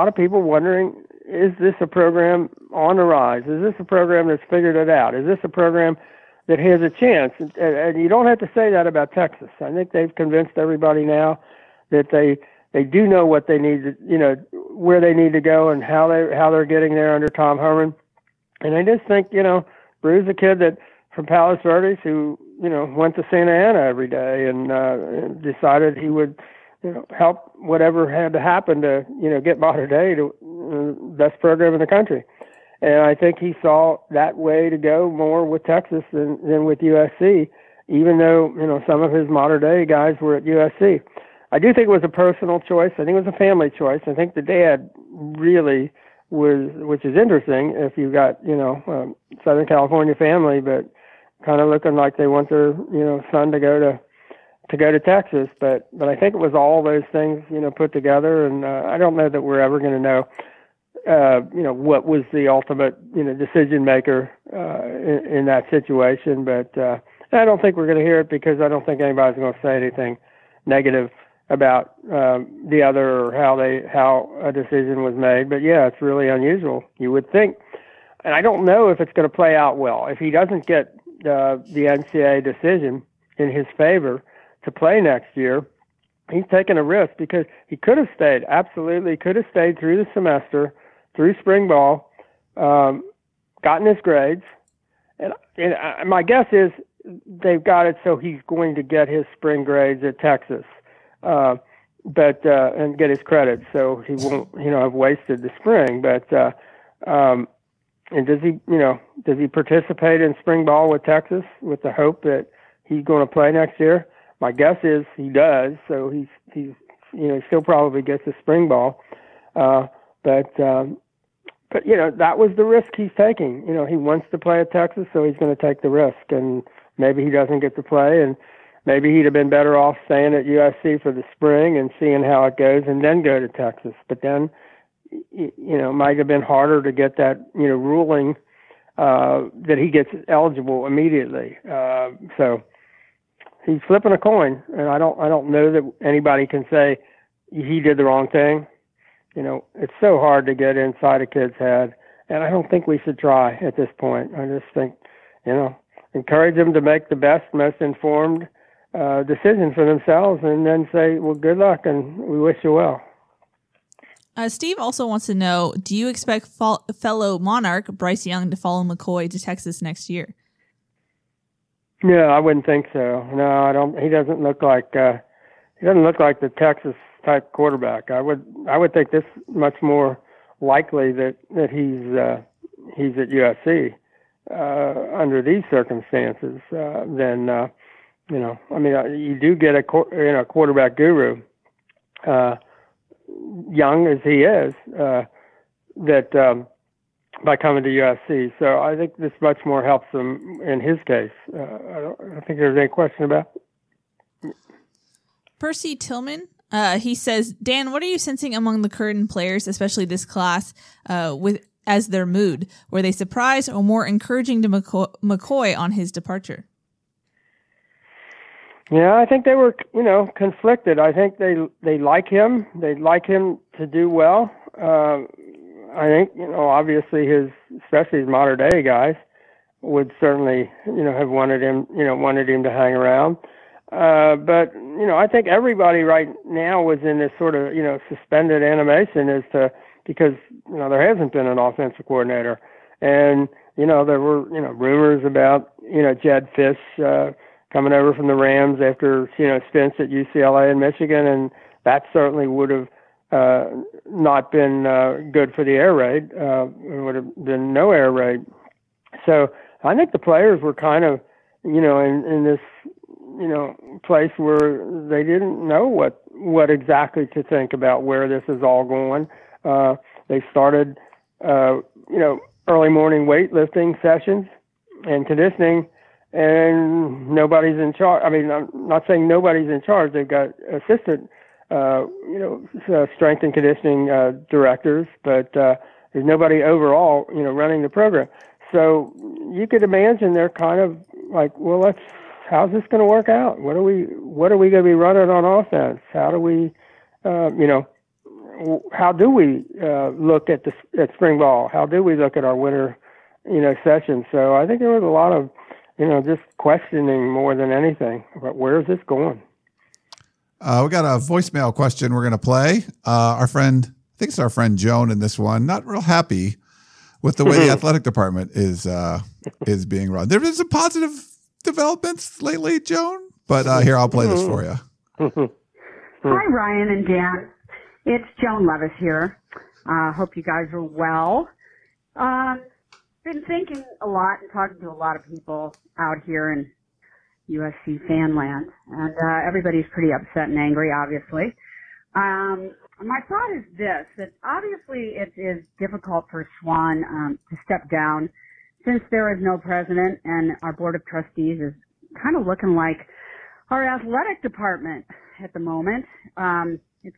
of people wondering, is this a program on the rise? Is this a program that's figured it out? Is this a program that has a chance? And you don't have to say that about Texas. I think they've convinced everybody now that they do know what they need to, where they need to go, and how they're getting there under Tom Herman. And I just think, Bru's a kid that from Palos Verdes who, went to Santa Ana every day and decided he would, help whatever had to happen to, get modern day to the best program in the country. And I think he saw that way to go more with Texas than with USC. even though, you know, some of his modern day guys were at USC. I do think it was a personal choice. I think it was a family choice. I think the dad really was, which is interesting if you've got, you know, Southern California family, but kind of looking like they want their, you know, son to go to Texas. But I think it was all those things, you know, put together. And I don't know that we're ever going to know, you know, what was the ultimate, you know, decision maker in that situation. But I don't think we're going to hear it because I don't think anybody's going to say anything negative about the other or how a decision was made. But yeah, it's really unusual, you would think. And I don't know if it's going to play out well. If he doesn't get the NCAA decision in his favor to play next year, he's taking a risk because he could have stayed, absolutely could have stayed through the semester, through spring ball, gotten his grades. And my guess is they've got it so he's going to get his spring grades at Texas. But and get his credit, so he won't, you know, have wasted the spring. But and does he participate in spring ball with Texas with the hope that he's going to play next year? My guess is he does. So he's you know, still probably gets the spring ball. But you know, that was the risk he's taking. You know, he wants to play at Texas, so he's going to take the risk, and maybe he doesn't get to play. And maybe he'd have been better off staying at USC for the spring and seeing how it goes and then go to Texas. But then, you know, it might have been harder to get that, you know, ruling that he gets eligible immediately. So he's flipping a coin, and I don't know that anybody can say he did the wrong thing. You know, it's so hard to get inside a kid's head, and I don't think we should try at this point. I just think, you know, encourage him to make the best, most informed decision for themselves, and then say, well, good luck and we wish you well. Steve also wants to know, do you expect fellow Monarch Bryce Young to follow McCoy to Texas next year? No, I wouldn't think so. No, I don't. He doesn't look like the Texas type quarterback. I would think this much more likely that he's at USC under these circumstances than you know, I mean, you do get a quarterback guru, young as he is, that by coming to USC. So I think this much more helps him in his case. I don't think there's any question about it. Percy Tillman, he says, Dan, what are you sensing among the current players, especially this class, with as their mood? Were they surprised or more encouraging to McCoy on his departure? Yeah, I think they were, you know, conflicted. I think they like him. They like him to do well. I think, you know, obviously especially his modern day guys would certainly, you know, have wanted him to hang around. But, you know, I think everybody right now was in this sort of, you know, suspended animation because, you know, there hasn't been an offensive coordinator. And, you know, there were, you know, rumors about, you know, Jed Fish, coming over from the Rams after, you know, stints at UCLA and Michigan, and that certainly would have not been good for the air raid. There would have been no air raid. So I think the players were kind of, you know, in this, you know, place where they didn't know what exactly to think about where this is all going. They started, you know, early morning weightlifting sessions and conditioning, and nobody's in charge. I mean, I'm not saying nobody's in charge. They've got assistant, you know, strength and conditioning directors, but there's nobody overall, you know, running the program. So you could imagine they're kind of like, well, how's this going to work out? What are we going to be running on offense? How do we, you know, how do we look at at spring ball? How do we look at our winter, you know, sessions? So I think there was a lot of, you know, just questioning more than anything about where is this going. We got a voicemail question we're going to play. Our friend, I think it's our friend Joan in this one, not real happy with the way the athletic department is being run. There is some positive developments lately, Joan, but here, I'll play this for you. Hi, Ryan and Dan. It's Joan Levis here. Hope you guys are well. Been thinking a lot and talking to a lot of people out here in USC fan land. And everybody's pretty upset and angry, obviously. My thought is this, that obviously it is difficult for Swan to step down since there is no president, and our board of trustees is kind of looking like our athletic department at the moment. It's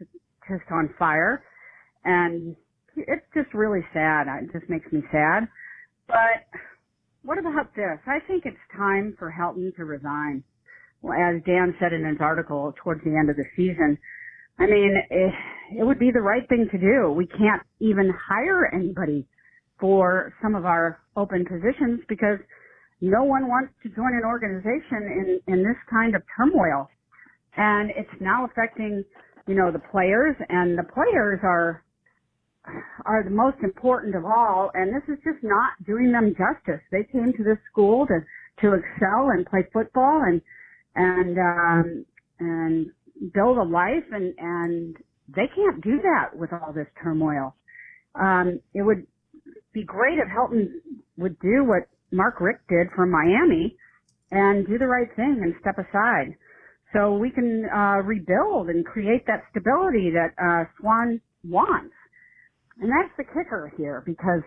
just on fire, and it's just really sad. It just makes me sad. But what about this? I think it's time for Helton to resign. Well, as Dan said in his article towards the end of the season, I mean, it would be the right thing to do. We can't even hire anybody for some of our open positions because no one wants to join an organization in this kind of turmoil. And it's now affecting, you know, the players, and the players are the most important of all, and this is just not doing them justice. They came to this school to excel and play football and build a life, and they can't do that with all this turmoil. It would be great if Helton would do what Mark Richt did from Miami and do the right thing and step aside so we can rebuild and create that stability that Swan wants. And that's the kicker here, because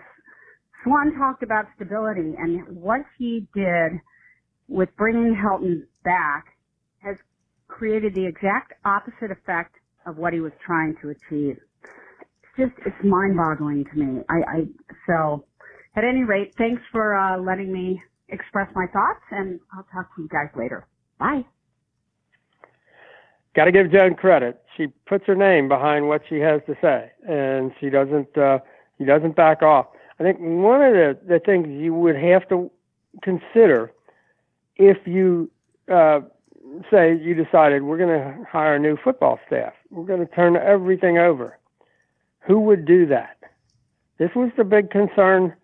Swan talked about stability, and what he did with bringing Helton back has created the exact opposite effect of what he was trying to achieve. It's mind-boggling to me. So at any rate, thanks for letting me express my thoughts, and I'll talk to you guys later. Bye. Got to give Jen credit. She puts her name behind what she has to say, and she doesn't back off. I think one of the things you would have to consider if you say you decided we're going to hire a new football staff, we're going to turn everything over. Who would do that? This was the big concern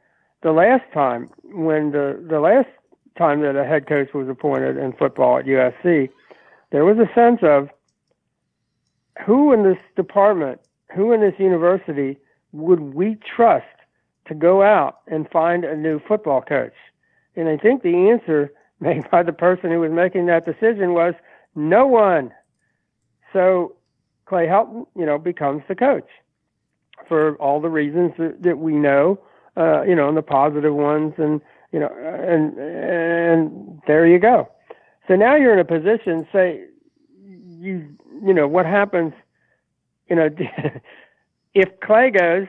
the last time when the last time that a head coach was appointed in football at USC. There was a sense of who in this department, who in this university would we trust to go out and find a new football coach? And I think the answer made by the person who was making that decision was no one. So Clay Helton, becomes the coach for all the reasons that we know, and the positive ones, and there you go. So now you're in a position, say, what happens, if Clay goes,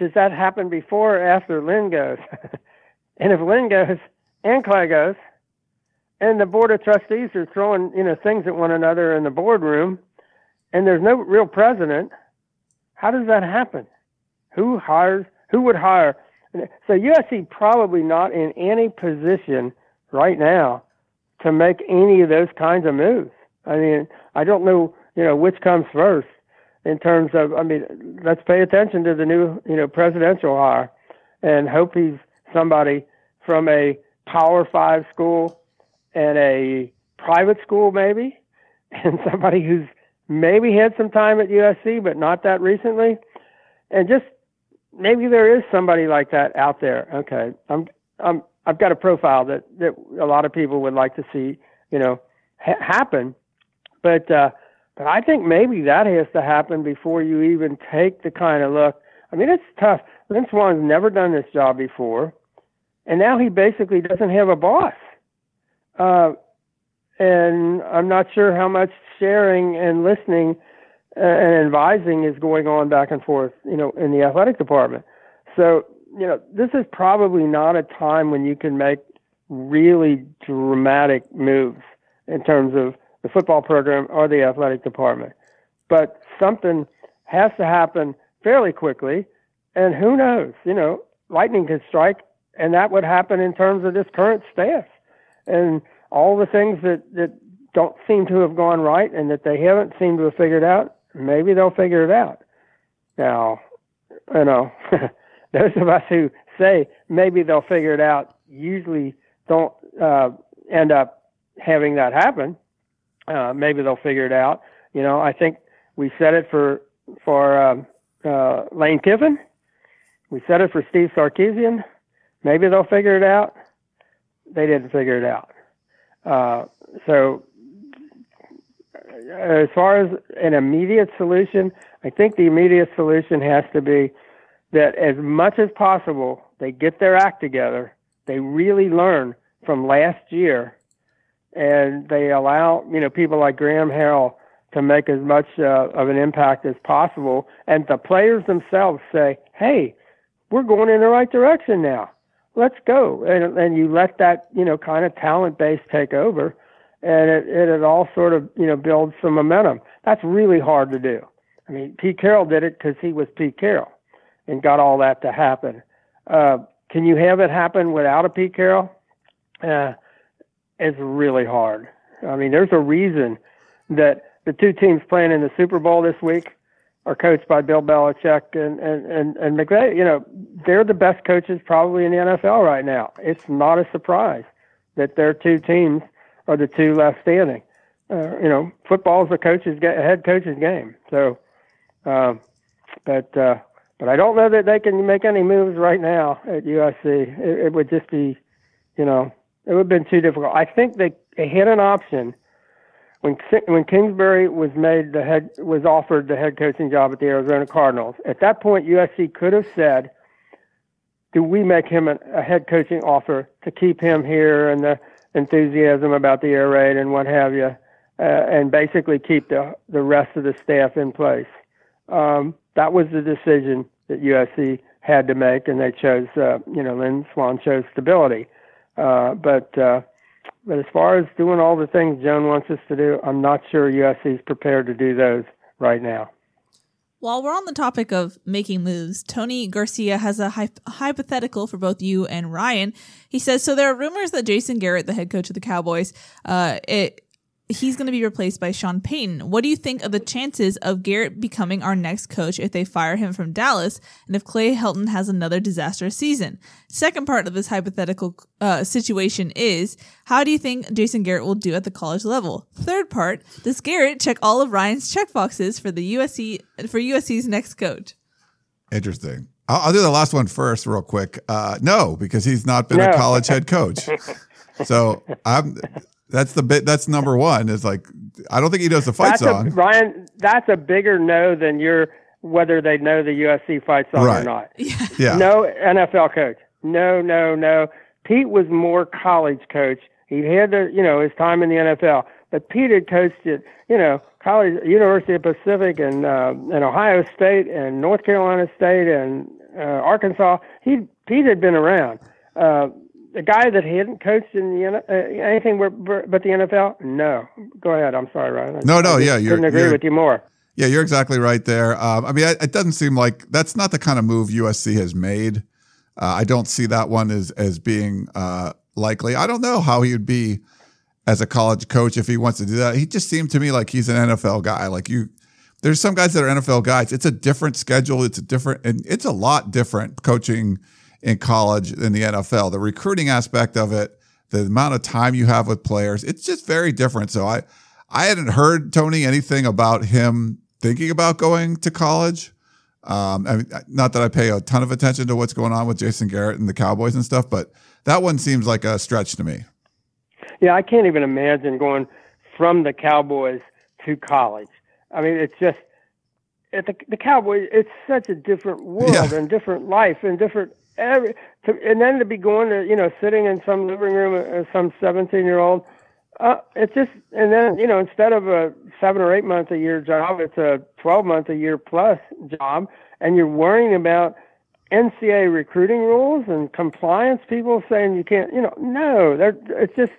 does that happen before or after Lynn goes? And if Lynn goes and Clay goes, and the board of trustees are throwing, things at one another in the boardroom, and there's no real president, how does that happen? Who would hire? So USC probably not in any position right now to make any of those kinds of moves. I mean, I don't know, which comes first in terms of, let's pay attention to the new, presidential hire and hope he's somebody from a Power 5 school and a private school maybe, and somebody who's maybe had some time at USC but not that recently. And just maybe there is somebody like that out there. Okay, I've got a profile that a lot of people would like to see, happen. But I think maybe that has to happen before you even take the kind of look. I mean, it's tough. Lynn Swan's never done this job before, and now he basically doesn't have a boss. And I'm not sure how much sharing and listening and advising is going on back and forth, in the athletic department. So, this is probably not a time when you can make really dramatic moves in terms of the football program or the athletic department. But something has to happen fairly quickly, and who knows, lightning could strike, and that would happen in terms of this current staff and all the things that don't seem to have gone right and that they haven't seemed to have figured out. Maybe they'll figure it out. Now, those of us who say maybe they'll figure it out usually don't end up having that happen. Maybe they'll figure it out. I think we said it for Lane Kiffin. We said it for Steve Sarkisian. Maybe they'll figure it out. They didn't figure it out. So as far as an immediate solution, I think the immediate solution has to be that as much as possible, they get their act together. They really learn from last year, and they allow, you know, people like Graham Harrell to make as much of an impact as possible. And the players themselves say, hey, we're going in the right direction now. Let's go. And you let that, you know, kind of talent base take over, and it all sort of, you know, builds some momentum. That's really hard to do. I mean, Pete Carroll did it because he was Pete Carroll and got all that to happen. Can you have it happen without a Pete Carroll? It's really hard. I mean, there's a reason that the two teams playing in the Super Bowl this week are coached by Bill Belichick and McVay. You know, they're the best coaches probably in the NFL right now. It's not a surprise that their two teams are the two left standing. You know, football is a head coach's game. So, but I don't know that they can make any moves right now at USC. It would just be, you know, it would have been too difficult. I think they hit an option when Kingsbury was offered the head coaching job at the Arizona Cardinals. At that point, USC could have said, "Do we make him a head coaching offer to keep him here and the enthusiasm about the air raid and what have you, and basically keep the rest of the staff in place?" That was the decision that USC had to make, and they chose. You know, Lynn Swan chose stability. But as far as doing all the things Joan wants us to do, I'm not sure USC is prepared to do those right now. While we're on the topic of making moves, Tony Garcia has a hypothetical for both you and Ryan. He says, so there are rumors that Jason Garrett, the head coach of the Cowboys, he's going to be replaced by Sean Payton. What do you think of the chances of Garrett becoming our next coach if they fire him from Dallas and if Clay Helton has another disastrous season? Second part of this hypothetical situation is, how do you think Jason Garrett will do at the college level? Third part, does Garrett check all of Ryan's checkboxes for USC's next coach? Interesting. I'll do the last one first real quick. No, because he's not been a college head coach. So that's the bit. That's number one. Is like, I don't think he knows the fight song. Ryan, that's a bigger no than whether they know the USC fight song or not. Yeah. No NFL coach. No. Pete was more college coach. He had his time in the NFL, but Pete had coached at, you know, college, University of Pacific and Ohio State and North Carolina State and Arkansas. Pete had been around. The guy that hadn't coached in anything but the NFL? No. Go ahead. I'm sorry, Ryan. I couldn't agree with you more. Yeah, you're exactly right there. I mean, it doesn't seem like that's not the kind of move USC has made. I don't see that one as being likely. I don't know how he would be as a college coach if he wants to do that. He just seemed to me like he's an NFL guy. Like there's some guys that are NFL guys. It's a different schedule. It's a lot different coaching in college than the NFL. The recruiting aspect of it, the amount of time you have with players, it's just very different. So I hadn't heard, Tony, anything about him thinking about going to college. I mean, not that I pay a ton of attention to what's going on with Jason Garrett and the Cowboys and stuff, but that one seems like a stretch to me. Yeah, I can't even imagine going from the Cowboys to college. I mean, it's just, at the Cowboys, it's such a different world and different life and different... and then to be going to, you know, sitting in some living room of some 17-year-old, it's just, and then, you know, instead of a 7 or 8 month a year job, it's a 12 month a year plus job, and you're worrying about NCAA recruiting rules and compliance. People saying you can't, you know, no, it's just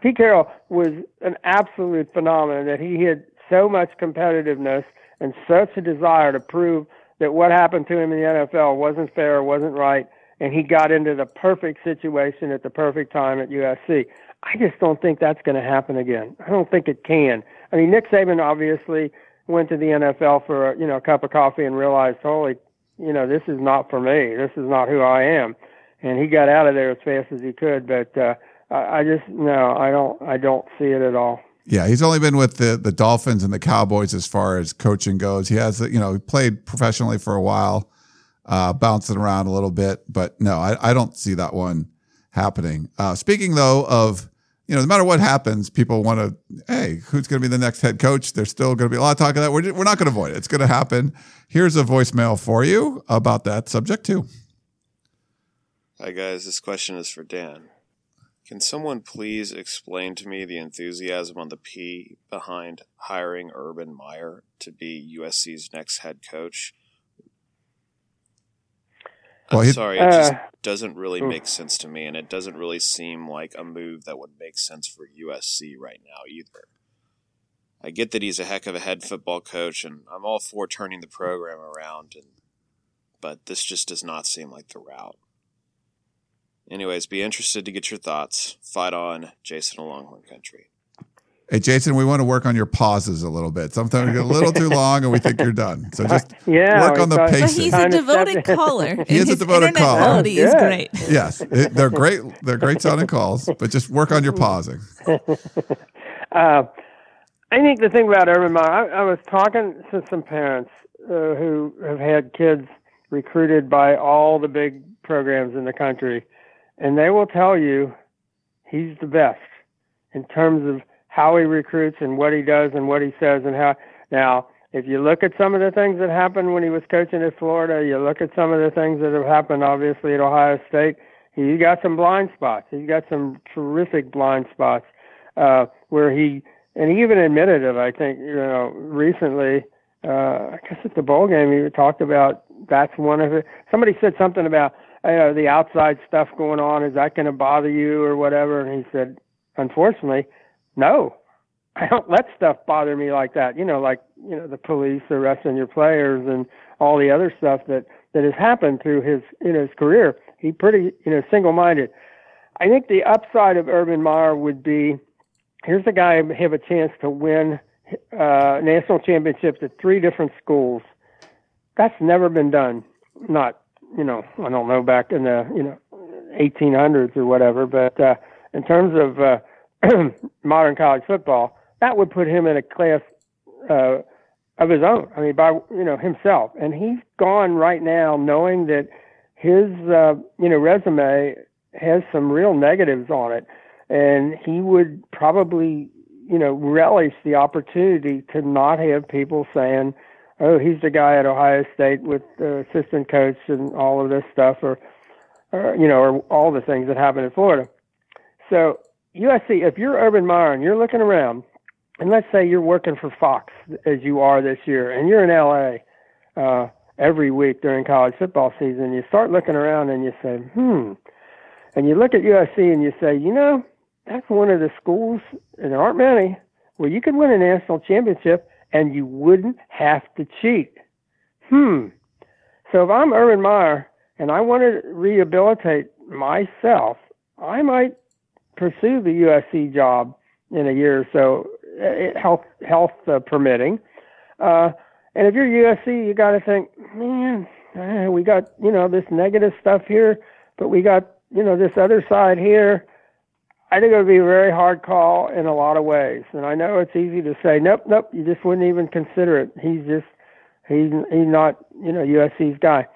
Pete Carroll was an absolute phenomenon that he had so much competitiveness and such a desire to prove that what happened to him in the NFL wasn't fair, wasn't right, and he got into the perfect situation at the perfect time at USC. I just don't think that's going to happen again. I don't think it can. I mean, Nick Saban obviously went to the NFL for a cup of coffee and realized, holy, you know, this is not for me. This is not who I am, and he got out of there as fast as he could. But I don't see it at all. Yeah, he's only been with the Dolphins and the Cowboys as far as coaching goes. He has, you know, he played professionally for a while, bouncing around a little bit. But no, I don't see that one happening. Speaking, though, of you know, no matter what happens, people want to, hey, who's going to be the next head coach? There's still going to be a lot of talk of that. We're not going to avoid it. It's going to happen. Here's a voicemail for you about that subject too. Hi, guys. This question is for Dan. Can someone please explain to me the enthusiasm on the P behind hiring Urban Meyer to be USC's next head coach? It just doesn't really make sense to me, and it doesn't really seem like a move that would make sense for USC right now either. I get that he's a heck of a head football coach, and I'm all for turning the program around, but this just does not seem like the route. Anyways, be interested to get your thoughts. Fight on, Jason of Longhorn Country. Hey, Jason, we want to work on your pauses a little bit. Sometimes you get a little too long and we think you're done. So just work on the pacing. But he's a devoted caller. He is a devoted caller. Quality is great. Yes, they're great. They're great sounding calls, but just work on your pausing. I think the thing about Urban Meyer, I was talking to some parents who have had kids recruited by all the big programs in the country, and they will tell you he's the best in terms of how he recruits and what he does and what he says and how. Now, if you look at some of the things that happened when he was coaching at Florida, you look at some of the things that have happened, obviously, at Ohio State, he's got some blind spots. He's got some terrific blind spots where he, and he even admitted it, I think, you know, recently, I guess at the bowl game, he talked about that's one of it. Somebody said something about, you know, the outside stuff going on. Is that going to bother you or whatever? And he said, unfortunately, no, I don't let stuff bother me like that. You know, like, you know, the police arresting your players and all the other stuff that has happened through his, you know, his career. He pretty, you know, single-minded. I think the upside of Urban Meyer would be, here's a guy who have a chance to win national championships at three different schools. That's never been done. Not, you know, I don't know, back in the, you know, 1800s or whatever, but in terms of modern college football, that would put him in a class of his own. I mean, by, you know, himself. And he's gone right now knowing that his, you know, resume has some real negatives on it. And he would probably, you know, relish the opportunity to not have people saying, oh, he's the guy at Ohio State with the assistant coach and all of this stuff, or you know, or all the things that happened in Florida. So, USC, if you're Urban Meyer and you're looking around, and let's say you're working for Fox, as you are this year, and you're in L.A. Every week during college football season, you start looking around and you say, and you look at USC and you say, you know, that's one of the schools, and there aren't many, where you could win a national championship and you wouldn't have to cheat. So if I'm Urban Meyer and I want to rehabilitate myself, I might pursue the USC job in a year or so, health permitting. And if you're USC, you got to think, man, we got, you know, this negative stuff here, but we got, you know, this other side here. I think it would be a very hard call in a lot of ways. And I know it's easy to say, nope, you just wouldn't even consider it. He's not, you know, USC's guy.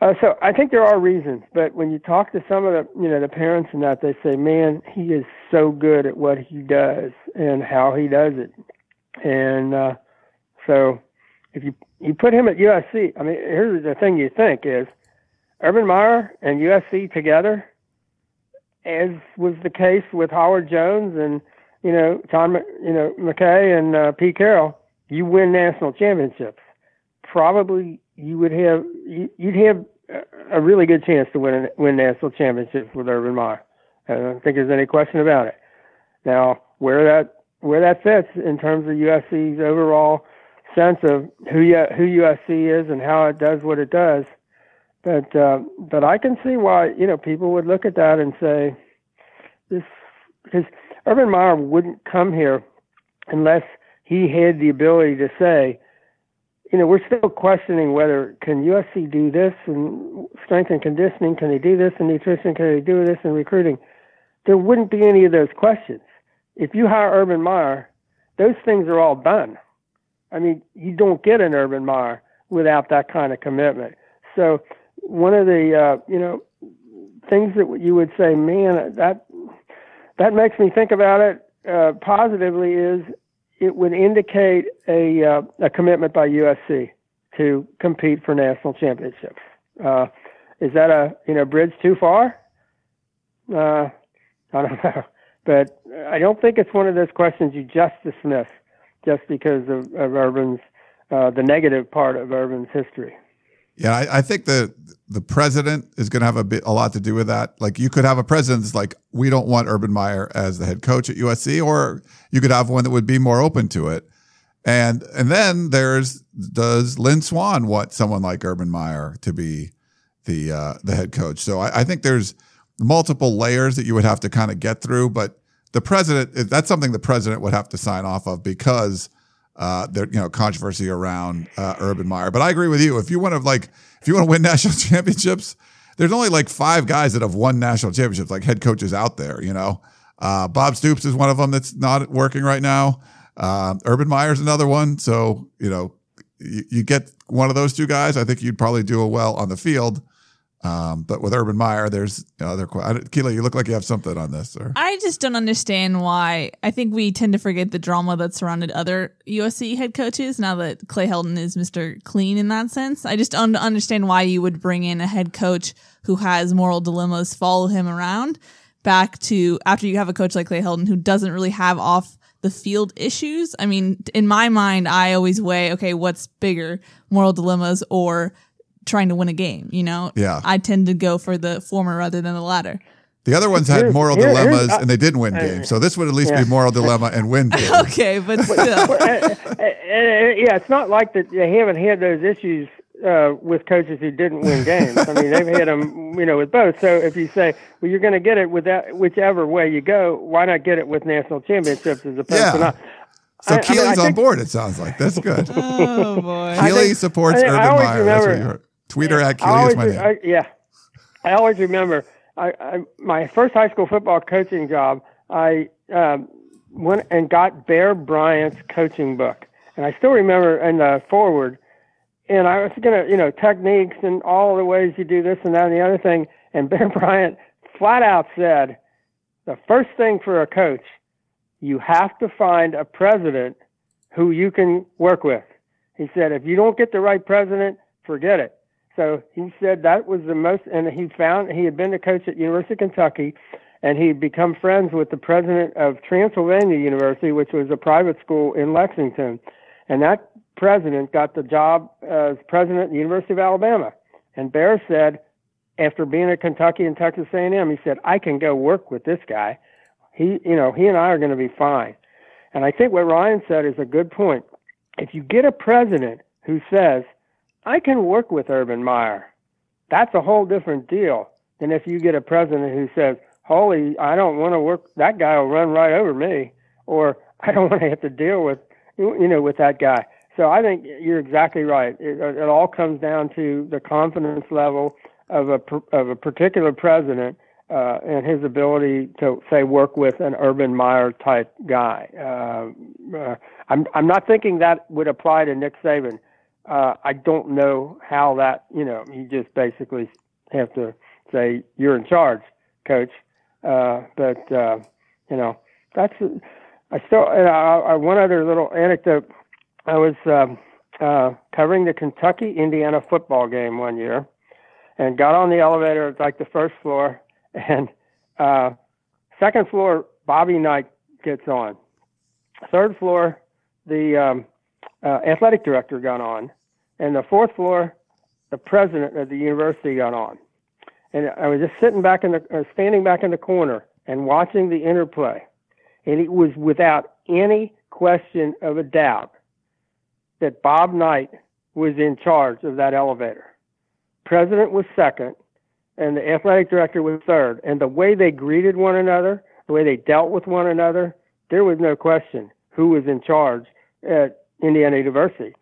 So I think there are reasons, but when you talk to some of the, you know, the parents and that, they say, man, he is so good at what he does and how he does it. And so if you put him at USC, I mean, here's the thing you think is Urban Meyer and USC together, as was the case with Howard Jones and, you know, McKay and Pete Carroll, you win national championships. Probably you'd have a really good chance to win national championships with Urban Meyer. I don't think there's any question about it. Now, where that fits in terms of USC's overall sense of who USC is and how it does what it does, but I can see why, you know, people would look at that and say this, because Urban Meyer wouldn't come here unless he had the ability to say, you know, we're still questioning whether can USC do this in strength and conditioning, can they do this in nutrition, can they do this in recruiting? There wouldn't be any of those questions. If you hire Urban Meyer, those things are all done. I mean, you don't get an Urban Meyer without that kind of commitment. So one of the, you know, things that you would say, man, that that makes me think about it positively is it would indicate a commitment by USC to compete for national championships. Is that a bridge too far? I don't know. But I don't think it's one of those questions you just dismiss just because of Urban's, the negative part of Urban's history. Yeah, I think the president is going to have a lot to do with that. Like, you could have a president that's like, we don't want Urban Meyer as the head coach at USC, or you could have one that would be more open to it. And then does Lynn Swan want someone like Urban Meyer to be the head coach? So I think there's multiple layers that you would have to kind of get through, but the president, that's something the president would have to sign off of because there, controversy around Urban Meyer. But I agree with you. If you want to win national championships, there's only like five guys that have won national championships, like head coaches out there. Bob Stoops is one of them that's not working right now. Urban Meyer's another one. So you get one of those two guys, I think you'd probably do well on the field. But with Urban Meyer, there's other questions. Keely, you look like you have something on this. Or I just don't understand why. I think we tend to forget the drama that surrounded other USC head coaches now that Clay Helton is Mr. Clean in that sense. I just don't understand why you would bring in a head coach who has moral dilemmas follow him around back to after you have a coach like Clay Helton who doesn't really have off the field issues. I mean, in my mind, I always weigh, okay, what's bigger, moral dilemmas or trying to win a game, Yeah. I tend to go for the former rather than the latter. The other ones had moral dilemmas and they didn't win games. So this would at least be moral dilemma and win games. Okay, but still. It's not like that they haven't had those issues with coaches who didn't win games. I mean, they've had them, with both. So if you say, well, you're going to get it with that, whichever way you go, why not get it with national championships as opposed to not? So Keely's on board, it sounds like. That's good. Oh, boy. Keely supports Urban Meyer. That's what you heard. Twitter at Keely is my name. I always remember. I my first high school football coaching job, I went and got Bear Bryant's coaching book, and I still remember in the foreword. And I was gonna, techniques and all the ways you do this and that and the other thing. And Bear Bryant flat out said, the first thing for a coach, you have to find a president who you can work with. He said, if you don't get the right president, forget it. So he said that was the most, and he had been a coach at University of Kentucky, and he'd become friends with the president of Transylvania University, which was a private school in Lexington. And that president got the job as president at the University of Alabama. And Bear said, after being at Kentucky and Texas A&M, he said, I can go work with this guy. He and I are going to be fine. And I think what Ryan said is a good point. If you get a president who says, I can work with Urban Meyer, that's a whole different deal than if you get a president who says, holy, I don't want to work, that guy will run right over me, or I don't want to have to deal with, with that guy. So I think you're exactly right. It all comes down to the confidence level of a particular president and his ability to, say, work with an Urban Meyer type guy. I'm not thinking that would apply to Nick Saban. I don't know how that, you just basically have to say you're in charge, coach. One other little anecdote. I was covering the Kentucky-Indiana football game one year and got on the elevator at like the first floor, and second floor, Bobby Knight gets on. Third floor, the athletic director got on, and the fourth floor, the president of the university got on. And I was just standing back in the corner and watching the interplay. And it was without any question of a doubt that Bob Knight was in charge of that elevator. President was second, and the athletic director was third. And the way they greeted one another, the way they dealt with one another, there was no question who was in charge at Indiana University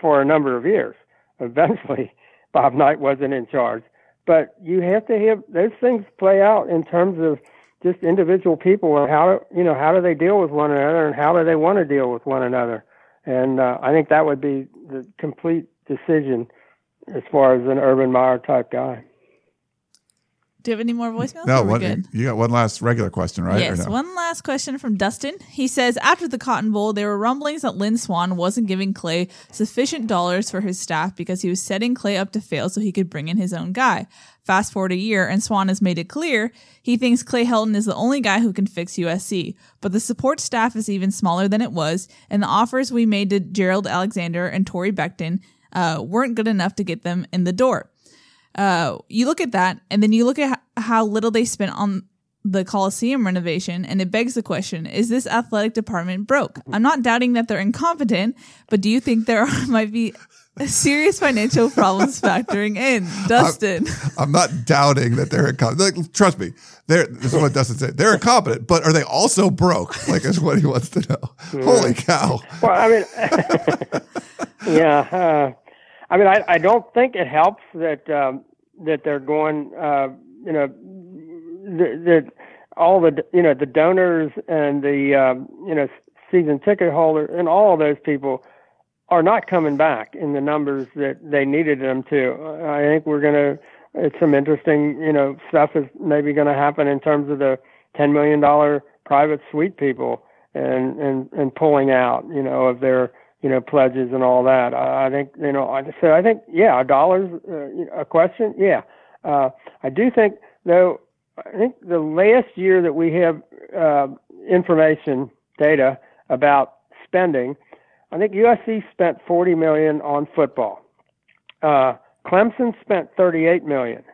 for a number of years. Eventually, Bob Knight wasn't in charge. But you have to have those things play out in terms of just individual people and how do they deal with one another and how do they want to deal with one another. And I think that would be the complete decision as far as an Urban Meyer type guy. Do you have any more voicemails? No, you got one last regular question, right? Yes, one last question from Dustin. He says, after the Cotton Bowl, there were rumblings that Lynn Swan wasn't giving Clay sufficient dollars for his staff because he was setting Clay up to fail so he could bring in his own guy. Fast forward a year, and Swan has made it clear he thinks Clay Helton is the only guy who can fix USC. But the support staff is even smaller than it was, and the offers we made to Gerald Alexander and Torrey Becton weren't good enough to get them in the door. You look at that, and then you look at how little they spent on the Coliseum renovation, and it begs the question, is this athletic department broke? I'm not doubting that they're incompetent, but do you think there might be serious financial problems factoring in? Dustin. I'm not doubting that they're incompetent. Like, trust me, this is what Dustin said. They're incompetent, but are they also broke? Like, is what he wants to know. Holy cow. Well, I mean, yeah. I mean, I don't think it helps that they're going, that all the, the donors and the, season ticket holder and all those people are not coming back in the numbers that they needed them to. I think it's some interesting, stuff is maybe going to happen in terms of the $10 million private suite people and pulling out, of their, pledges and all that. I think, I think, dollars, a question. Yeah. I do think, though, I think the last year that we have information data about spending, I think USC spent $40 million on football. Clemson spent $38 million.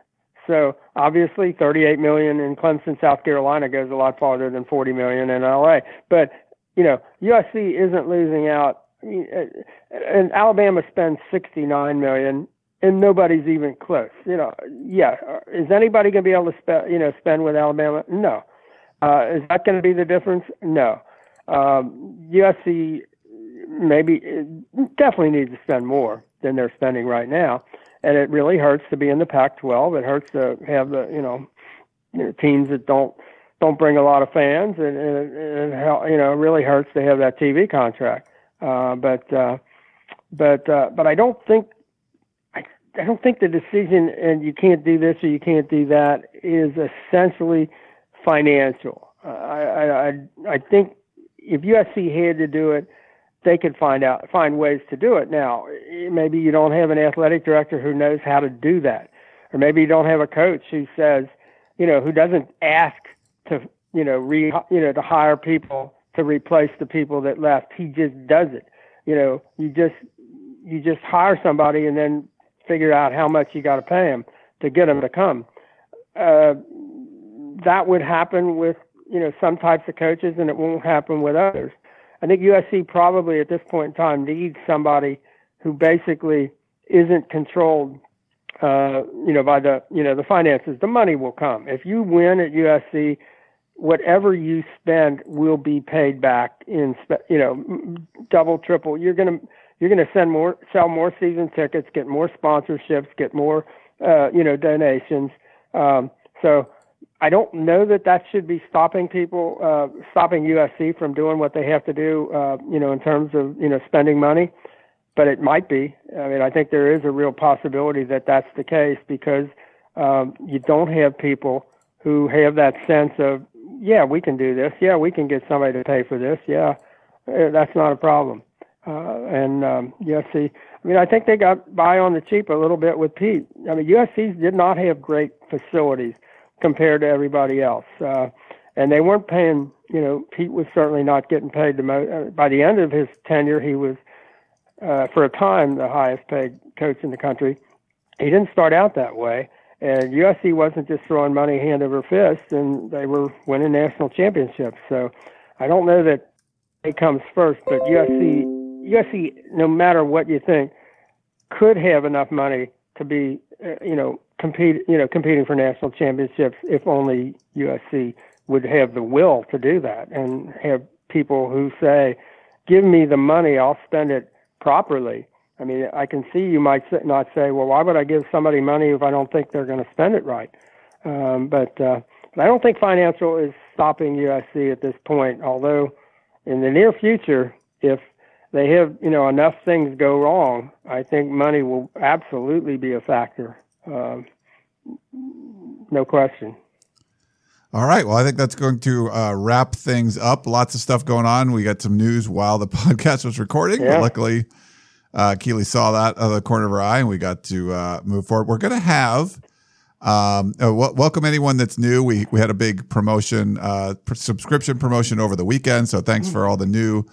So obviously $38 million in Clemson, South Carolina goes a lot farther than $40 million in LA. But, USC isn't losing out. And Alabama spends $69 million, and nobody's even close. Is anybody going to be able to spend with Alabama? No. Is that going to be the difference? No. USC definitely needs to spend more than they're spending right now, and it really hurts to be in the Pac-12. It hurts to have the teams that don't bring a lot of fans, and it really hurts to have that TV contract. But I don't think the decision, and you can't do this or you can't do that, is essentially financial. I think if USC had to do it, they could find ways to do it. Now, maybe you don't have an athletic director who knows how to do that, or maybe you don't have a coach who says, who doesn't ask to, to hire people to replace the people that left. He just does it. You just hire somebody and then figure out how much you got to pay them to get them to come. That would happen with, some types of coaches, and it won't happen with others. I think USC probably at this point in time needs somebody who basically isn't controlled, by the, the finances. The money will come. If you win at USC, whatever you spend will be paid back in, double, triple. You're going to sell more season tickets, get more sponsorships, get more, donations. So I don't know that should be stopping USC from doing what they have to do, in terms of, spending money, but it might be. I mean, I think there is a real possibility that that's the case because, you don't have people who have that sense of, yeah, we can do this. Yeah, we can get somebody to pay for this. Yeah, that's not a problem. USC, I mean, I think they got by on the cheap a little bit with Pete. I mean, USC did not have great facilities compared to everybody else. And they weren't paying, Pete was certainly not getting paid the most. By the end of his tenure, he was, for a time, the highest paid coach in the country. He didn't start out that way. And USC wasn't just throwing money hand over fist, and they were winning national championships. So I don't know that it comes first, but USC, no matter what you think, could have enough money to be, competing for national championships if only USC would have the will to do that and have people who say, give me the money, I'll spend it properly. I mean, I can see you might not say, well, why would I give somebody money if I don't think they're going to spend it right? But I don't think financial is stopping USC at this point, although in the near future, if they have, enough things go wrong, I think money will absolutely be a factor. No question. All right. Well, I think that's going to wrap things up. Lots of stuff going on. We got some news while the podcast was recording. Yeah. But luckily, Keely saw that out of the corner of her eye, and we got to move forward. We're going to have welcome anyone that's new. We had a big promotion, subscription promotion over the weekend. So thanks for all the new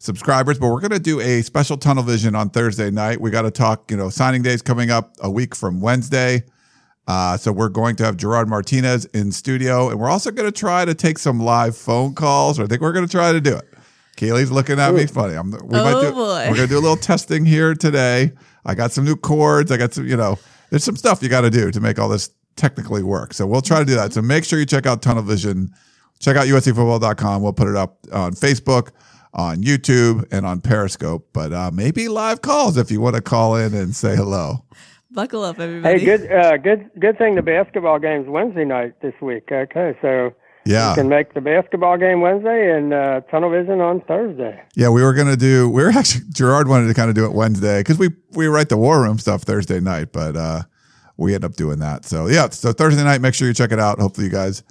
subscribers. But we're going to do a special Tunnel Vision on Thursday night. We got to talk, signing days coming up a week from Wednesday. So we're going to have Gerard Martinez in studio, and we're also going to try to take some live phone calls. I think we're going to try to do it. Keely's looking at me funny. We're going to do a little testing here today. I got some new chords. I got some, there's some stuff you got to do to make all this technically work. So we'll try to do that. So make sure you check out Tunnel Vision. Check out USCfootball.com. We'll put it up on Facebook, on YouTube, and on Periscope. But maybe live calls if you want to call in and say hello. Buckle up, everybody! Hey, good thing the basketball game's Wednesday night this week. Okay, so you can make the basketball game Wednesday and Tunnel Vision on Thursday. Yeah, Gerard wanted to kind of do it Wednesday because we write the War Room stuff Thursday night, but we end up doing that. So so Thursday night, make sure you check it out. Hopefully, you guys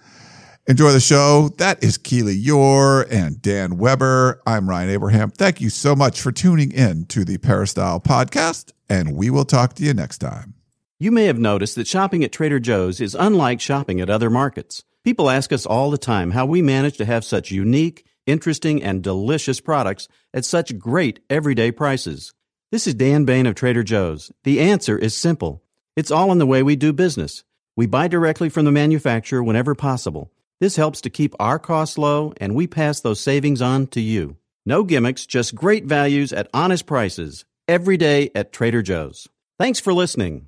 enjoy the show. That is Keely Eure and Dan Weber. I'm Ryan Abraham. Thank you so much for tuning in to the Peristyle Podcast, and we will talk to you next time. You may have noticed that shopping at Trader Joe's is unlike shopping at other markets. People ask us all the time how we manage to have such unique, interesting, and delicious products at such great everyday prices. This is Dan Bain of Trader Joe's. The answer is simple. It's all in the way we do business. We buy directly from the manufacturer whenever possible. This helps to keep our costs low, and we pass those savings on to you. No gimmicks, just great values at honest prices, every day at Trader Joe's. Thanks for listening.